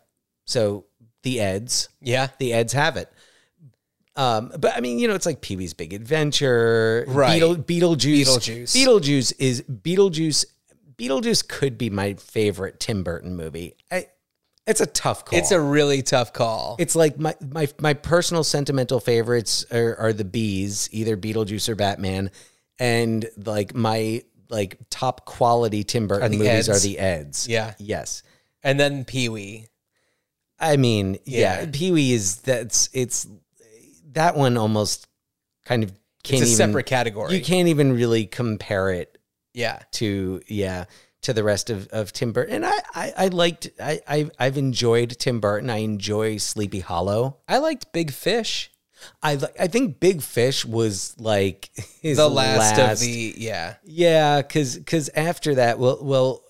So the Eds. Yeah. The Eds have it. Um, but I mean, you know, it's like Pee-wee's Big Adventure. Right. Beetle, Beetlejuice. Beetlejuice. Beetlejuice is Beetlejuice. Beetlejuice could be my favorite Tim Burton movie. I, it's a tough call. It's a really tough call. It's like my, my, my personal sentimental favorites are, are the B's, either Beetlejuice or Batman. And like my like top quality Tim Burton movies Eds. are the Eds. Yeah. Yes. And then Pee-wee. I mean, yeah, yeah Pee-wee is that's it's that one almost kind of can't it's a even, separate category. You can't even really compare it. Yeah. To yeah to the rest of, of Tim Burton. And I I, I liked I, I I've enjoyed Tim Burton. I enjoy Sleepy Hollow. I liked Big Fish. I I think Big Fish was like his the last, last. of the yeah yeah because because after that well well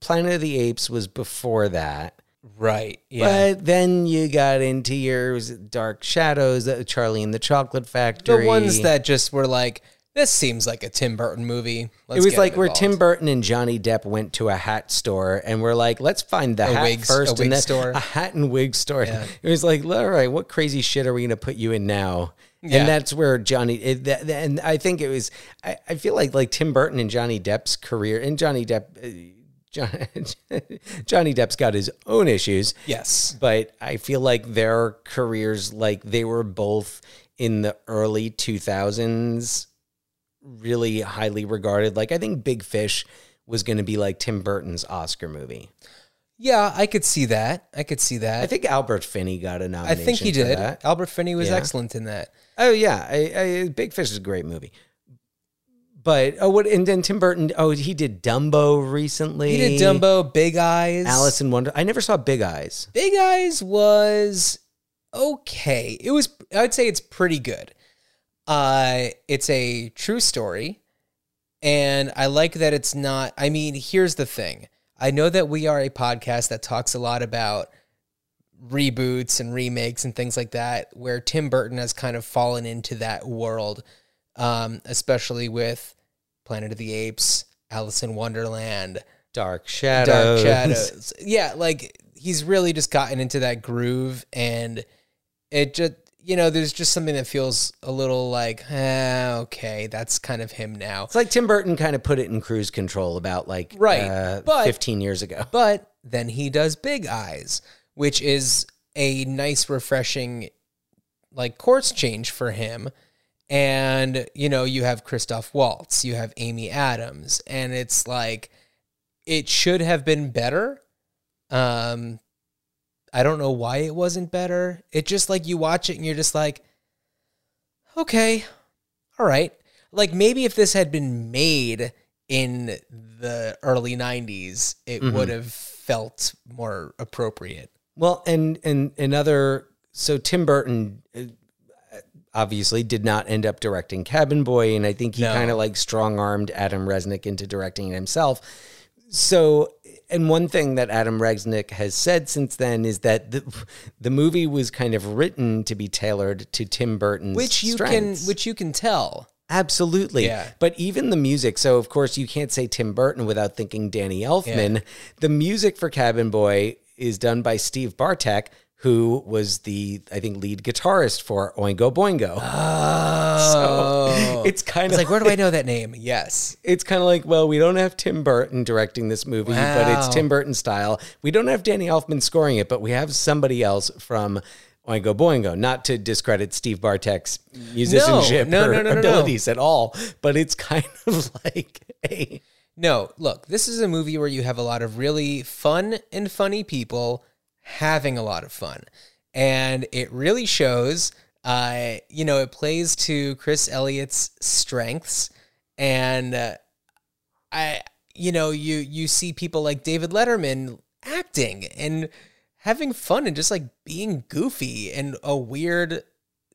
Planet of the Apes was before that, right? Yeah, but then you got into your Dark Shadows, Charlie and the Chocolate Factory, the ones that just were like, this seems like a Tim Burton movie. Let's it was like where Tim Burton and Johnny Depp went to a hat store and were like, let's find the a hat wig, first. A, and then store. a hat and wig store. Yeah. It was like, all right, what crazy shit are we going to put you in now? Yeah. And that's where Johnny, it, that, and I think it was, I, I feel like like Tim Burton and Johnny Depp's career, and Johnny Depp, uh, John, Johnny Depp's got his own issues. Yes. But I feel like their careers, like they were both in the early two thousands. Really highly regarded. Like I think Big Fish was going to be like Tim Burton's Oscar movie. Yeah, I could see that. I could see that. I think Albert Finney got a nomination. I think he did. That. Albert Finney was yeah. excellent in that. Oh yeah, I, I, Big Fish is a great movie. But oh, what? And then Tim Burton. Oh, he did Dumbo recently. He did Dumbo, Big Eyes, Alice in Wonderland. I never saw Big Eyes. Big Eyes was okay. It was. I would say it's pretty good. Uh, it's a true story, and I like that it's not, I mean, here's the thing. I know that we are a podcast that talks a lot about reboots and remakes and things like that, where Tim Burton has kind of fallen into that world, um, especially with Planet of the Apes, Alice in Wonderland, Dark Shadows. Dark Shadows. Yeah, like, he's really just gotten into that groove, and it just... You know, there's just something that feels a little like, ah, okay, that's kind of him now. It's like Tim Burton kind of put it in cruise control about like right. uh, but, fifteen years ago. But then he does Big Eyes, which is a nice, refreshing, like, course change for him. And, you know, you have Christoph Waltz, you have Amy Adams, and it's like, it should have been better. Um I don't know why it wasn't better. It just like you watch it and you're just like, okay, all right. Like maybe if this had been made in the early nineties, it mm-hmm. would have felt more appropriate. Well, and, and another, so Tim Burton obviously did not end up directing Cabin Boy. And I think he no. kind of like strong armed Adam Resnick into directing it himself. So, and one thing that Adam Resnick has said since then is that the, the movie was kind of written to be tailored to Tim Burton's which you strengths. can which you can tell. Absolutely. Yeah. But even the music, so of course you can't say Tim Burton without thinking Danny Elfman. Yeah. The music for Cabin Boy is done by Steve Bartek, who was the, I think, lead guitarist for Oingo Boingo. Oh. So it's kind of like, where do I know that name? Yes. It's kind of like, well, we don't have Tim Burton directing this movie, wow. but it's Tim Burton style. We don't have Danny Elfman scoring it, but we have somebody else from Oingo Boingo, not to discredit Steve Bartek's musicianship no, no, no, no, or no, no, abilities no. at all, but it's kind of like a... No, look, this is a movie where you have a lot of really fun and funny people having a lot of fun, and it really shows. Uh you know, it plays to Chris Elliott's strengths, and uh, I you know you you see people like David Letterman acting and having fun and just like being goofy and a weird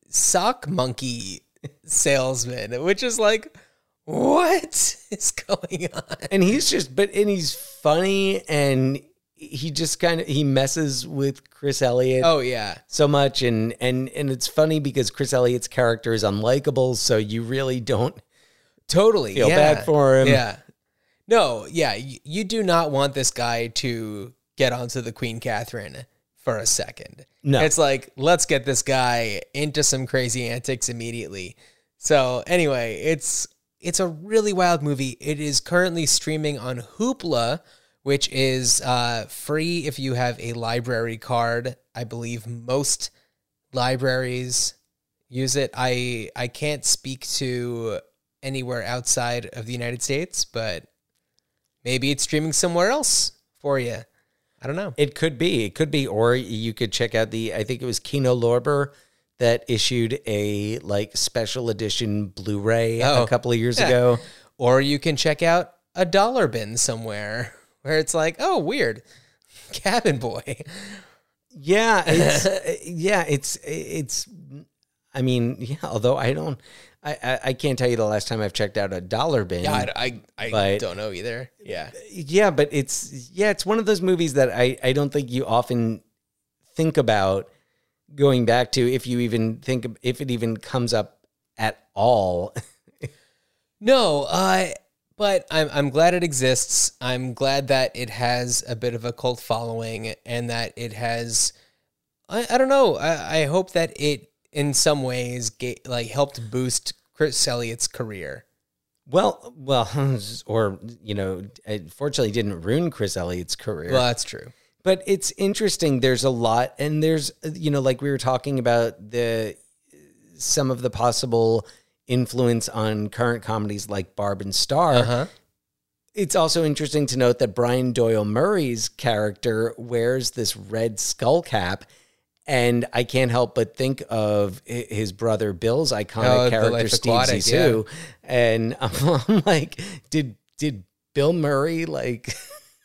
sock monkey salesman, which is like, what is going on? And he's just but and he's funny, and he just kind of, he messes with Chris Elliott. Oh yeah. So much. And, and, and it's funny because Chris Elliott's character is unlikable. So you really don't totally feel yeah. bad for him. Yeah. No. Yeah. You, you do not want this guy to get onto the Queen Catherine for a second. No, it's like, let's get this guy into some crazy antics immediately. So anyway, it's, it's a really wild movie. It is currently streaming on Hoopla, which is uh, free if you have a library card. I believe most libraries use it. I I can't speak to anywhere outside of the United States, but maybe it's streaming somewhere else for you. I don't know. It could be. It could be. Or you could check out the, I think it was Kino Lorber that issued a like special edition Blu-ray oh, a couple of years yeah. ago. Or you can check out a dollar bin somewhere where it's like, oh, weird, Cabin Boy. Yeah, it's, uh, yeah, it's, it's, I mean, yeah, although I don't, I, I, I can't tell you the last time I've checked out a dollar bin. Yeah, I, I, but, I don't know either. Yeah. Yeah, but it's, yeah, it's one of those movies that I, I don't think you often think about going back to, if you even think, if it even comes up at all. No, uh, but I'm, I'm glad it exists. I'm glad that it has a bit of a cult following and that it has, I, I don't know, I, I hope that it, in some ways, get, like helped boost Chris Elliott's career. Well, well, or, you know, it fortunately didn't ruin Chris Elliott's career. Well, that's true. But it's interesting. There's a lot, and there's, you know, like we were talking about the some of the possible influence on current comedies like Barb and Star. Uh-huh. It's also interesting to note that Brian Doyle Murray's character wears this red skull cap, and I can't help but think of his brother Bill's iconic oh, character Steve Aquatic, Zissou. Yeah. And I'm, I'm like, did did Bill Murray like?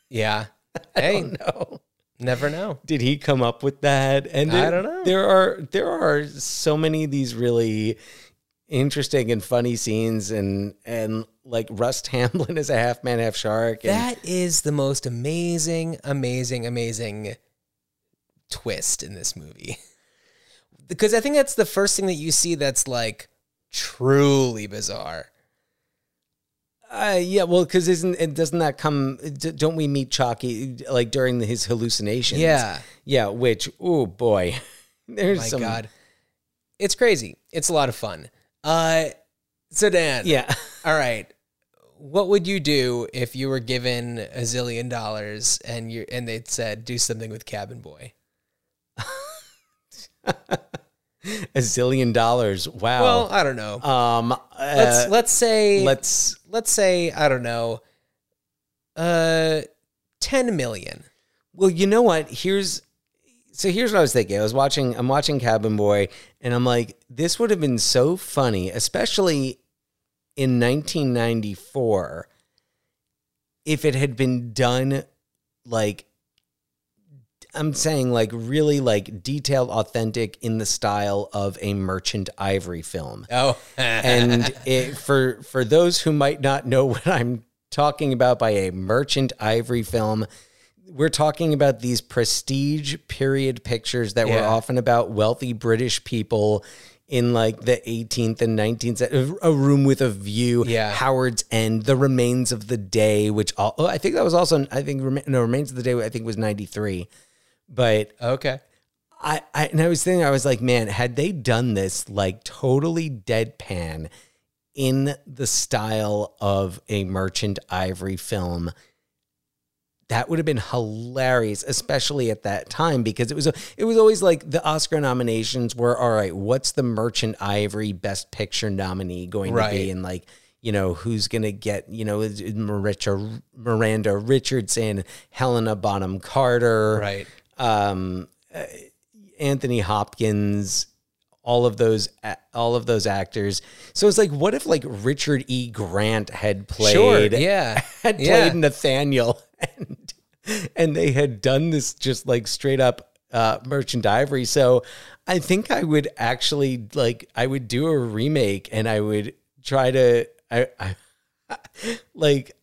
Yeah, I hey, don't know. Never know. Did he come up with that? And I it, don't know. There are there are so many of these really interesting and funny scenes, and and like Rust Hamlin is a half man, half shark. And that is the most amazing, amazing, amazing twist in this movie. Because I think that's the first thing that you see that's like truly bizarre. Uh, yeah, well, because isn't it doesn't that come? Don't we meet Chucky like during the, his hallucinations? Yeah, yeah. Which oh boy, there's my some... God, it's crazy. It's a lot of fun. Uh, so Dan, yeah, all right. What would you do if you were given a zillion dollars and you and they said do something with Cabin Boy? A zillion dollars. Wow. Well, I don't know. Um, uh, let's let's say let's let's say I don't know. Uh, ten million. Well, you know what? Here's so here's what I was thinking. I was watching. I'm watching Cabin Boy, and I'm like, this would have been so funny, especially in nineteen ninety-four, if it had been done like. I'm saying like really like detailed, authentic in the style of a Merchant Ivory film. Oh, and it, for, for those who might not know what I'm talking about by a Merchant Ivory film, we're talking about these prestige period pictures that yeah. were often about wealthy British people in like the eighteenth and nineteenth, A Room with a View, yeah. Howard's End, The Remains of the Day, which all, oh, I think that was also, I think no Remains of the Day, I think was ninety-three. But okay, I, I and I was thinking, I was like, man, had they done this like totally deadpan in the style of a Merchant Ivory film, that would have been hilarious, especially at that time, because it was it was always like the Oscar nominations were, all right, what's the Merchant Ivory Best Picture nominee going right. to be, and like, you know, who's going to get, you know, Miranda Richardson, Helena Bonham Carter, right? Um, uh, Anthony Hopkins, all of those, uh, all of those actors. So it's like, what if like Richard E. Grant had played, sure, yeah, had played yeah. Nathaniel, and and they had done this just like straight up uh, Merchant Ivory. So I think I would actually like I would do a remake, and I would try to I, I like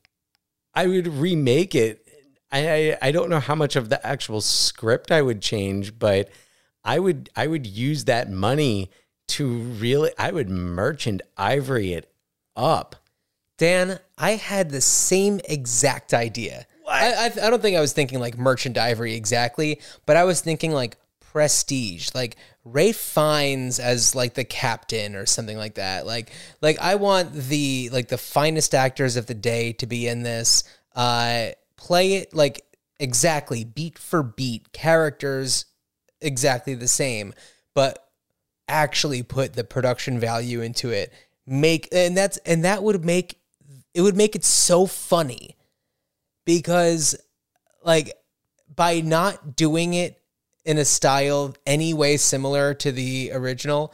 I would remake it. I, I don't know how much of the actual script I would change, but I would I would use that money to really I would Merchant Ivory it up. Dan, I had the same exact idea. I, I I don't think I was thinking like Merchant Ivory exactly, but I was thinking like prestige, like Ray Fiennes as like the captain or something like that. Like like I want the like the finest actors of the day to be in this. Uh, play it like exactly beat for beat, characters exactly the same, but actually put the production value into it. Make and that's and that would make it would make it so funny, because like by not doing it in a style any way similar to the original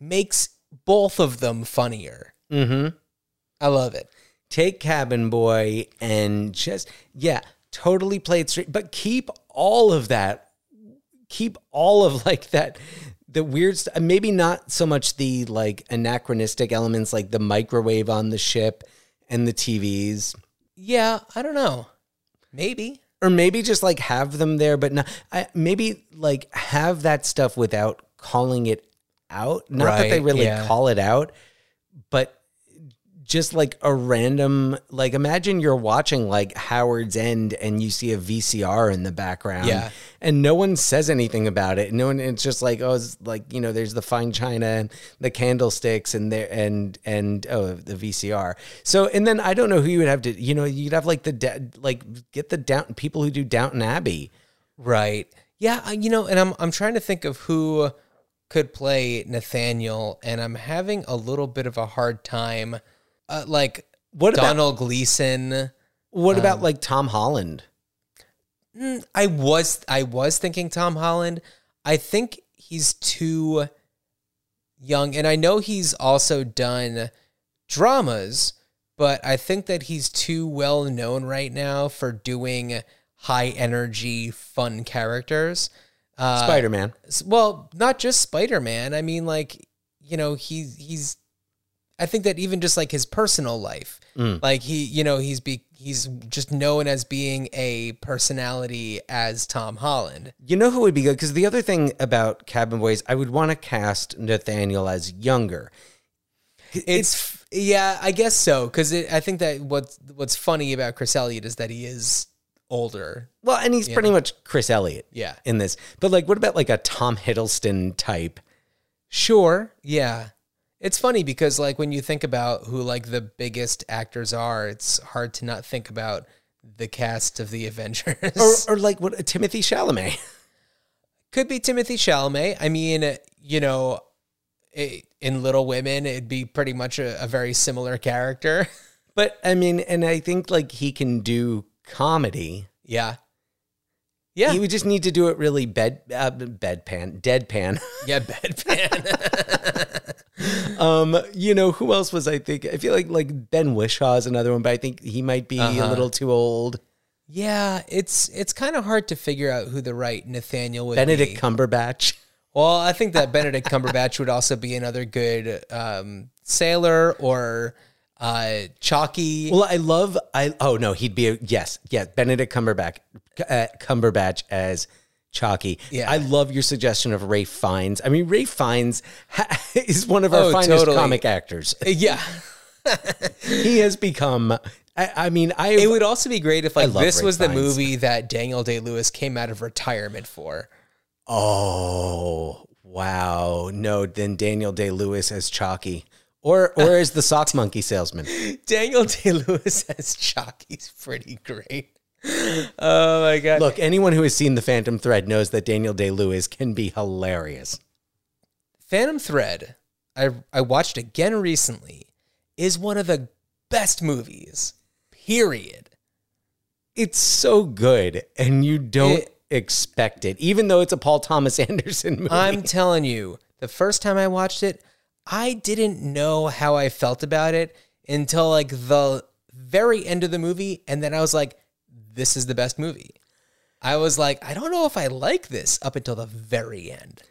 makes both of them funnier. Mm-hmm. I love it. Take Cabin Boy and just, yeah, totally play it straight, but keep all of that. Keep all of like that, the weird stuff. Maybe not so much the like anachronistic elements like the microwave on the ship and the T Vs. Yeah, I don't know. Maybe. Or maybe just like have them there, but not, I, maybe like have that stuff without calling it out. Not right, that they really yeah. call it out, but just like a random, like imagine you're watching like Howard's End and you see a V C R in the background yeah. and no one says anything about it. No one, it's just like, oh, it's like, you know, there's the fine china and the candlesticks and there and, and, oh, the V C R. So, and then I don't know who you would have to, you know, you'd have like the, like get the Downton, people who do Downton Abbey. Right. Yeah. You know, and I'm, I'm trying to think of who could play Nathaniel, and I'm having a little bit of a hard time. Uh, like what Donald about, Gleason. What um, about like Tom Holland? I was I was thinking Tom Holland. I think he's too young, and I know he's also done dramas, but I think that he's too well known right now for doing high energy, fun characters. Uh, Spider-Man. Well, not just Spider-Man. I mean, like, you know, he's he's. I think that even just like his personal life, mm. like he, you know, he's be, he's just known as being a personality as Tom Holland. You know who would be good? Because the other thing about Cabin Boy, I would want to cast Nathaniel as younger. It's, it's yeah, I guess so. Because I think that what's, what's funny about Chris Elliott is that he is older. Well, and he's pretty know? much Chris Elliott yeah. in this. But like, what about like a Tom Hiddleston type? Sure. Yeah. It's funny because, like, when you think about who, like, the biggest actors are, it's hard to not think about the cast of the Avengers. Or, or like, what, Timothée Chalamet. Could be Timothée Chalamet. I mean, you know, it, in Little Women, it'd be pretty much a, a very similar character. But, I mean, and I think, like, he can do comedy. Yeah. Yeah. He would just need to do it really bed, uh, bedpan, deadpan. Yeah, bedpan. Um, you know, who else was I think? I feel like like Ben Whishaw is another one, but I think he might be uh-huh. a little too old. Yeah, it's it's kind of hard to figure out who the right Nathaniel would Benedict be. Benedict Cumberbatch. Well, I think that Benedict Cumberbatch would also be another good um, sailor or uh, Chalky. Well, I love I oh no, he'd be a, yes, yes, Benedict Cumberbatch uh, Cumberbatch as Chalky. Yeah. I love your suggestion of Ralph Fiennes. I mean, Ralph Fiennes ha- is one of our oh, finest totally. comic actors. Yeah. He has become, I, I mean, I. It would also be great if like this Ralph was Fiennes. The movie that Daniel Day-Lewis came out of retirement for. Oh, wow. No, then Daniel Day-Lewis as Chalky. Or or as the Sock Monkey Salesman. Daniel Day-Lewis as Chalky's pretty great. Oh my God. Look, anyone who has seen The Phantom Thread knows that Daniel Day-Lewis can be hilarious. Phantom Thread, I I watched again recently, is one of the best movies. Period. It's so good and you don't it, expect it, even though it's a Paul Thomas Anderson movie. I'm telling you, the first time I watched it, I didn't know how I felt about it until like the very end of the movie, and then I was like, this is the best movie. I was like, I don't know if I like this up until the very end. And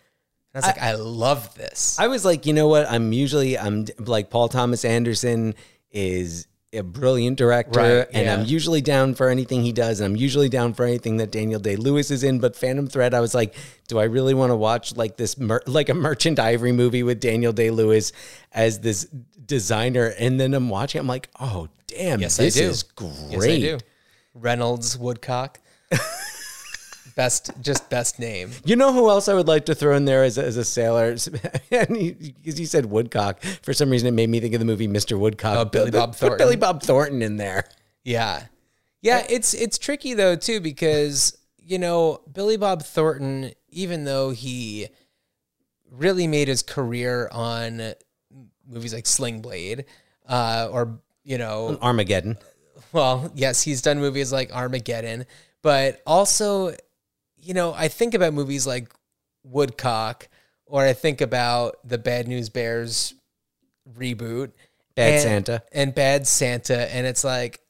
I was I, like, I love this. I was like, you know what? I'm usually, I'm like Paul Thomas Anderson is a brilliant director right, and yeah. I'm usually down for anything he does. And I'm usually down for anything that Daniel Day-Lewis is in, but Phantom Thread, I was like, do I really want to watch like this, mer- like a Merchant Ivory movie with Daniel Day-Lewis as this designer? And then I'm watching, I'm like, oh damn, yes, this I do. is great. Yes, I do. Reynolds Woodcock. Best, just best name. You know who else I would like to throw in there as a, as a sailor? Because you said Woodcock. For some reason, it made me think of the movie Mister Woodcock. Oh, Billy Bob Thornton. Put Billy Bob Thornton in there. Yeah. Yeah, it's, it's tricky, though, too, because, you know, Billy Bob Thornton, even though he really made his career on movies like Sling Blade uh, or, you know... Armageddon. Well, yes, he's done movies like Armageddon, but also you know, I think about movies like Woodcock, or I think about the Bad News Bears reboot. Bad and, Santa. And Bad Santa. And it's like,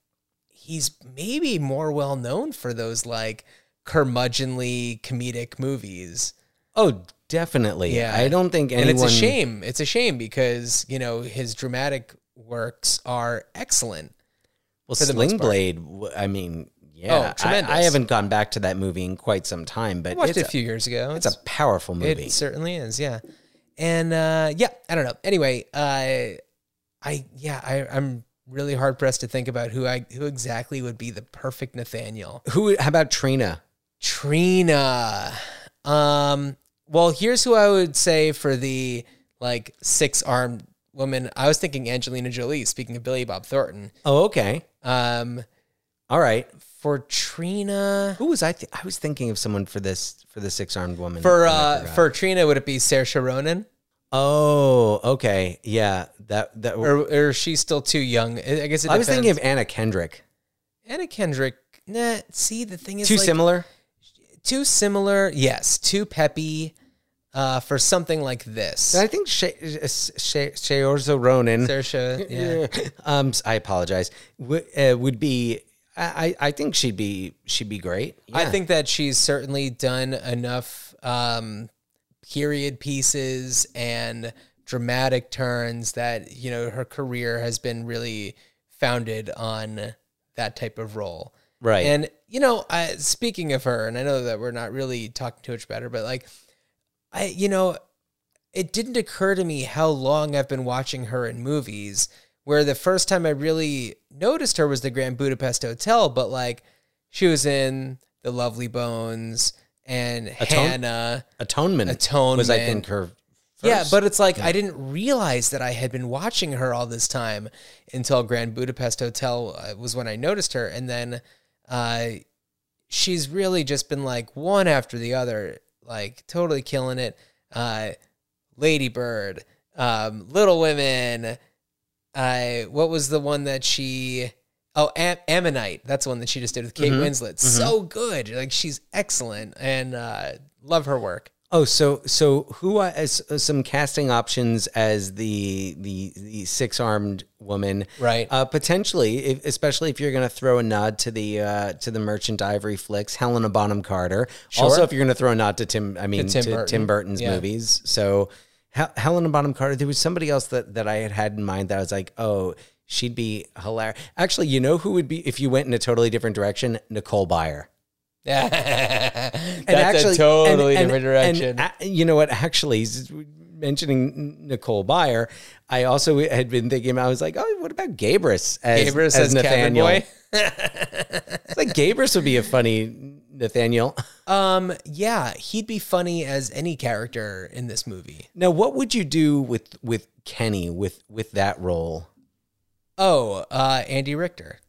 he's maybe more well known for those like curmudgeonly comedic movies. Oh, definitely. Yeah. I don't think anyone... And it's a shame. It's a shame because, you know, his dramatic works are excellent. Well, Sling Blade, I mean... Yeah, oh, tremendous. I, I haven't gone back to that movie in quite some time, but I watched it's it a few years ago. It's, it's a powerful movie. It certainly is, yeah. And uh, yeah, I don't know. Anyway, uh, I yeah, I, I'm really hard pressed to think about who I who exactly would be the perfect Nathaniel. Who? How about Trina? Trina. Um. Well, here's who I would say for the like six armed woman. I was thinking Angelina Jolie. Speaking of Billy Bob Thornton. Oh, okay. Um. All right. For Trina, who was I? Th- I was thinking of someone for this for the six armed woman. For uh, for Trina, would it be Saoirse Ronan? Oh, okay, yeah, that that. Or, or is she still too young? I guess it I depends. was thinking of Anna Kendrick. Anna Kendrick, nah. See, the thing is, too like, similar. Too similar, yes. Too peppy, uh, for something like this. And I think Saoirse Ronan. Saoirse, yeah. um, I apologize. W- uh, would be. I, I think she'd be she'd be great. Yeah. I think that she's certainly done enough um, period pieces and dramatic turns that, you know, her career has been really founded on that type of role. Right. And, you know, I, speaking of her, and I know that we're not really talking too much about her, but like, I, you know, it didn't occur to me how long I've been watching her in movies, where the first time I really noticed her was the Grand Budapest Hotel, but like she was in The Lovely Bones and Atone- Hannah. Atonement. Atonement. Was I think her first. Yeah, but it's like yeah. I didn't realize that I had been watching her all this time until Grand Budapest Hotel was when I noticed her. And then uh, she's really just been like one after the other, like totally killing it. Uh, Lady Bird, um, Little Women, Uh, what was the one that she... Oh, Am- Ammonite. That's the one that she just did with Kate mm-hmm. Winslet. Mm-hmm. So good. Like, she's excellent and uh, love her work. Oh, so so who are as, uh, some casting options as the the, the six-armed woman? Right. Uh, potentially, if, especially if you're going to throw a nod to the uh, to the Merchant Ivory flicks, Helena Bonham Carter. Sure. Also, if you're going to throw a nod to Tim, I mean, to Tim, to Burton. Tim Burton's yeah. movies. So... Helena Bonham Carter. There was somebody else that, that I had had in mind that I was like, oh, she'd be hilarious. Actually, you know who would be if you went in a totally different direction? Nicole Byer. That's actually, a totally and, different and, direction. And, uh, you know what? Actually, mentioning Nicole Byer, I also had been thinking, I was like, oh, what about Gabris as, Gabris as, as Nathaniel? Cabin Boy? It's like Gabris would be a funny Nathaniel. Um, yeah, he'd be funny as any character in this movie. Now, what would you do with with Kenny with with that role? Oh, uh, Andy Richter.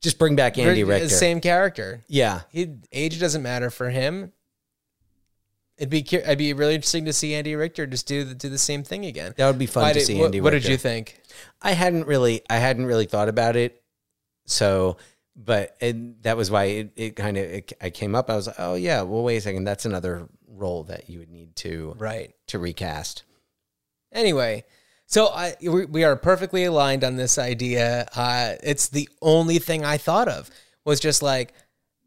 Just bring back Andy Richter. Same character. Yeah, he'd, age doesn't matter for him. It'd be I'd be really interesting to see Andy Richter just do the, do the same thing again. That would be fun Why to did, see what, Andy Richter. What did you think? I hadn't really I hadn't really thought about it. So, but it, that was why it, it kind of, I came up, I was like, oh yeah, well, wait a second. That's another role that you would need to, right. to recast. Anyway, so I, we, we are perfectly aligned on this idea. Uh, it's the only thing I thought of was just like,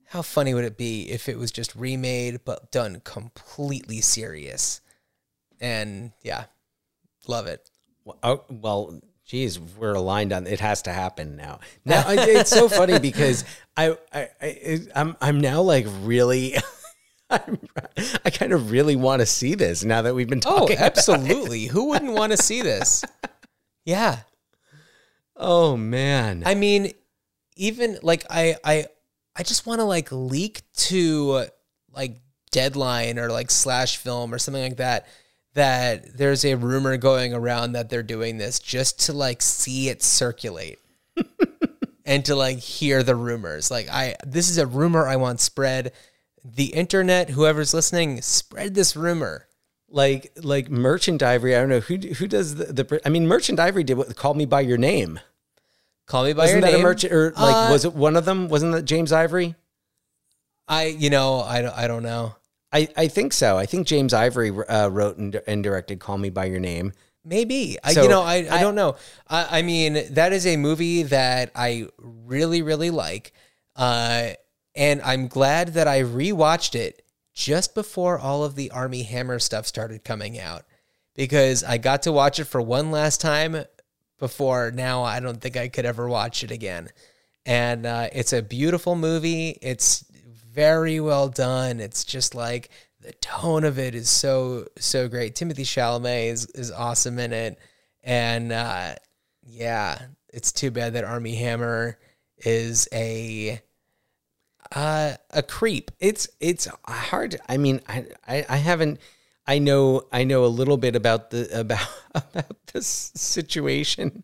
how funny would it be if it was just remade, but done completely serious? And yeah, love it. Well, I, well Geez, we're aligned on it. Has to happen now. Now it's so funny because I, I, I I'm, I'm now like really, I'm, I kind of really want to see this now that we've been talking. Oh, absolutely! About it. Who wouldn't want to see this? Yeah. Oh man. I mean, even like I, I, I just want to like leak to like Deadline or like Slash Film or something like that. That there's a rumor going around that they're doing this just to like see it circulate and to like hear the rumors. Like I, this is a rumor I want spread. The internet, whoever's listening, spread this rumor. Like, like Merchant Ivory. I don't know who, who does the, the I mean, Merchant Ivory did what Call Me by Your Name. Call Me by Wasn't Your Name. Wasn't that a merchant or like, uh, was it one of them? Wasn't that James Ivory? I, you know, I don't, I don't know. I, I think so. I think James Ivory uh, wrote and, and directed Call Me By Your Name. Maybe. So I, you know, I, I, I don't know. I, I mean, that is a movie that I really, really like. Uh, and I'm glad that I rewatched it just before all of the Armie Hammer stuff started coming out, because I got to watch it for one last time before now. I don't think I could ever watch it again. And uh, it's a beautiful movie. It's very well done. It's just like the tone of it is so, so great. Timothée Chalamet is, is awesome in it. And uh, yeah, it's too bad that Armie Hammer is a, uh, a creep. It's, it's hard. I mean, I, I, I haven't, I know, I know a little bit about the, about, about this situation,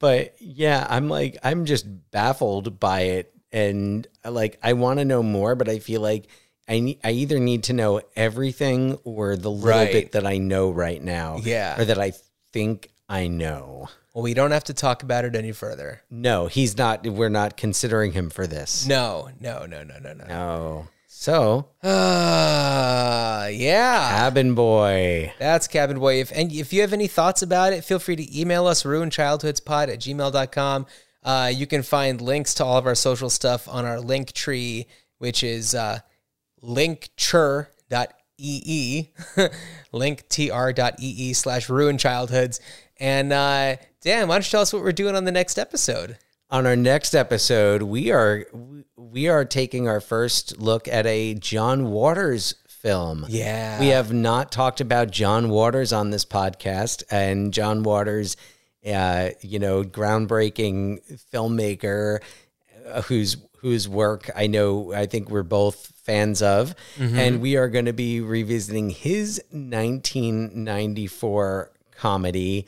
but yeah, I'm like, I'm just baffled by it. And like, I want to know more, but I feel like I need, I either need to know everything or the little right. bit that I know right now. Yeah. Or that I think I know. Well, we don't have to talk about it any further. No, he's not. We're not considering him for this. No, no, no, no, no, no. No. So, uh, yeah. Cabin Boy. That's Cabin Boy. If, and if you have any thoughts about it, feel free to email us, ruined childhoods pod at gmail dot com. Uh, you can find links to all of our social stuff on our link tree, which is uh, linktree dot e e, linktr.ee slash ruined childhoods. And uh, Dan, why don't you tell us what we're doing on the next episode? On our next episode, we are we are taking our first look at a John Waters film. Yeah. We have not talked about John Waters on this podcast, and John Waters, uh, you know, groundbreaking filmmaker uh, whose whose work I know I think we're both fans of, mm-hmm. and we are going to be revisiting his nineteen ninety-four comedy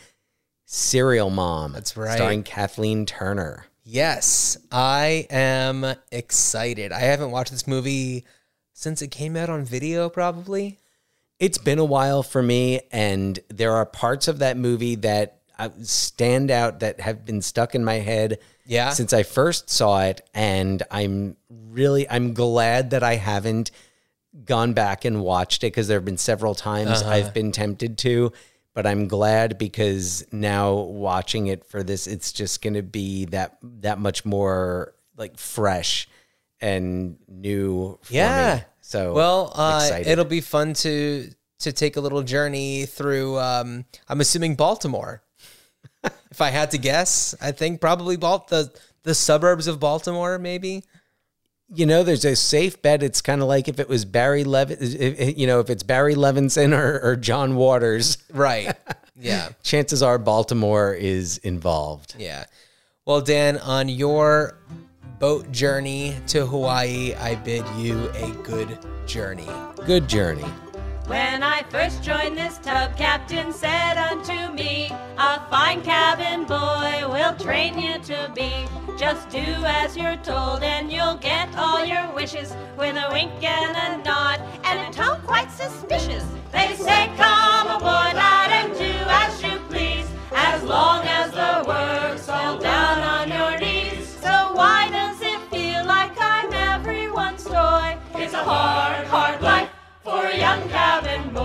Serial Mom. That's right. Starring Kathleen Turner. Yes, I am excited. I haven't watched this movie since it came out on video, probably. It's been a while for me, and there are parts of that movie that stand out that have been stuck in my head yeah. since I first saw it. And I'm really, I'm glad that I haven't gone back and watched it, because there have been several times uh-huh. I've been tempted to, but I'm glad because now watching it for this, it's just going to be that, that much more like fresh and new. For yeah. me. So, well, uh, it'll be fun to, to take a little journey through, um, I'm assuming Baltimore. If I had to guess, I think probably Bal- the, the suburbs of Baltimore, maybe. You know, there's a safe bet. It's kind of like if it was Barry Levinson, you know, if it's Barry Levinson or, or John Waters. Right. Yeah. Chances are Baltimore is involved. Yeah. Well, Dan, on your boat journey to Hawaii, I bid you a good journey. Good journey. When I first joined this tub, Captain said unto me, a fine cabin boy will train you to be. Just do as you're told and you'll get all your wishes, with a wink and a nod and a tone quite suspicious. They say, come aboard, lad, and do as you please, as long as the work's all down on your knees. So why does it feel like I'm everyone's toy? It's a hard, hard life for a young cabin boy.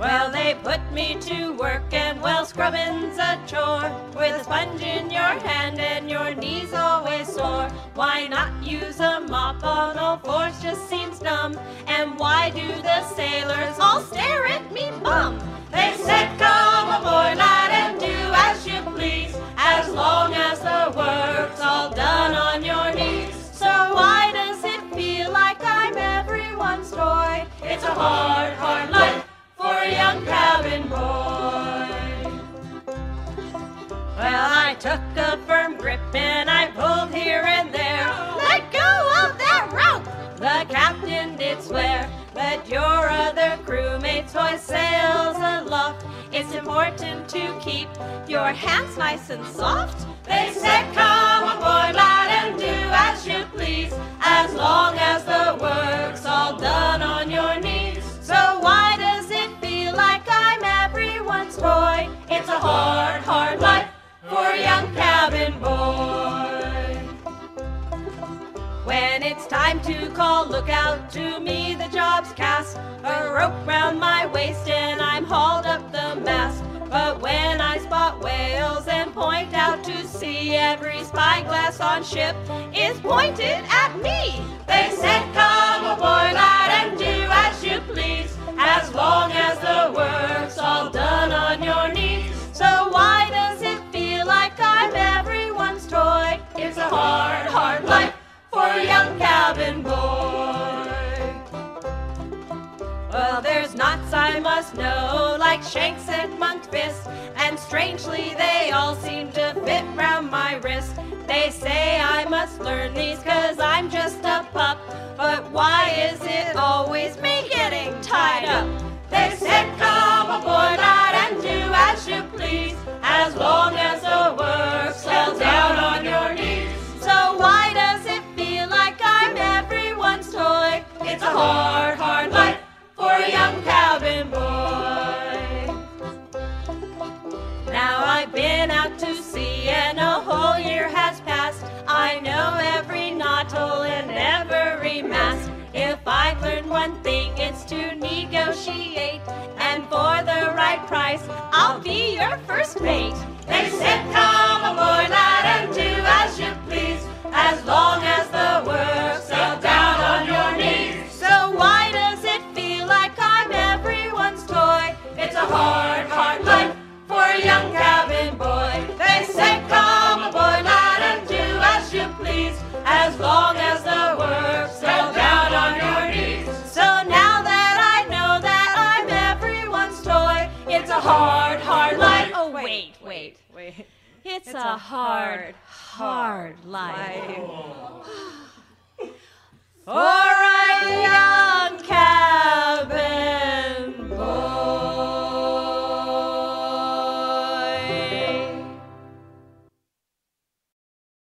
Well, they put me to work, and well, scrubbing's a chore, with a sponge in your hand and your knees always sore. Why not use a mop? On all fours just seems dumb. And why do the sailors all stare at me mum? They said, come aboard, lad, and do as you please, as long as the work's all done on your knees. So why does it feel like I'm everyone's toy? It's a hard, hard life for a young cabin boy. Well, I took a firm grip and I pulled here and there. Let go of that rope, the captain did swear. Let your other crewmates hoist sails aloft. It's important to keep your hands nice and soft. They said, come aboard, lad, and do as you please, as long as the work's all done on your knees. So why does it feel like I'm everyone's toy? It's a hard, hard life for a young cabin boy. call, look out to me, the job's cast. A rope round my waist and I'm hauled up the mast. But when I spot whales and point out to sea, every spyglass on ship is pointed at me. They said, come aboard, lad, and do as you please, as long as the work's all done on your knees. So why does it feel like I'm everyone's toy? It's a hard, hard life for a young cabin boy. Well, there's knots I must know, like shanks and monk fists, and strangely they all seem to fit round my wrist. They say I must learn these, cause I'm just a pup, but why is it always me getting tied up? They said, come aboard, lad, and do as you please, as long as the work's held down on your knees. So why does it feel like I'm everyone's toy? It's a hard, hard life for a young cabin boy. Now I've been out to sea and a whole year has passed. I know every knottle and every mast. If I've learned one thing, it's to negotiate, and for the right price, I'll be your first mate. They said, come aboard, lad, and do as you please, as long as the work's held down on your knees. So why does it feel like I'm everyone's toy? It's a hard, hard life for a young cabin boy. They said, come aboard, lad, and do as you please, as long as the work's held down on your knees. So now that I know that I'm everyone's toy, it's a hard, hard life. Oh, wait, wait, wait. It's, it's a, a hard, hard, hard life. Oh. For a young cat.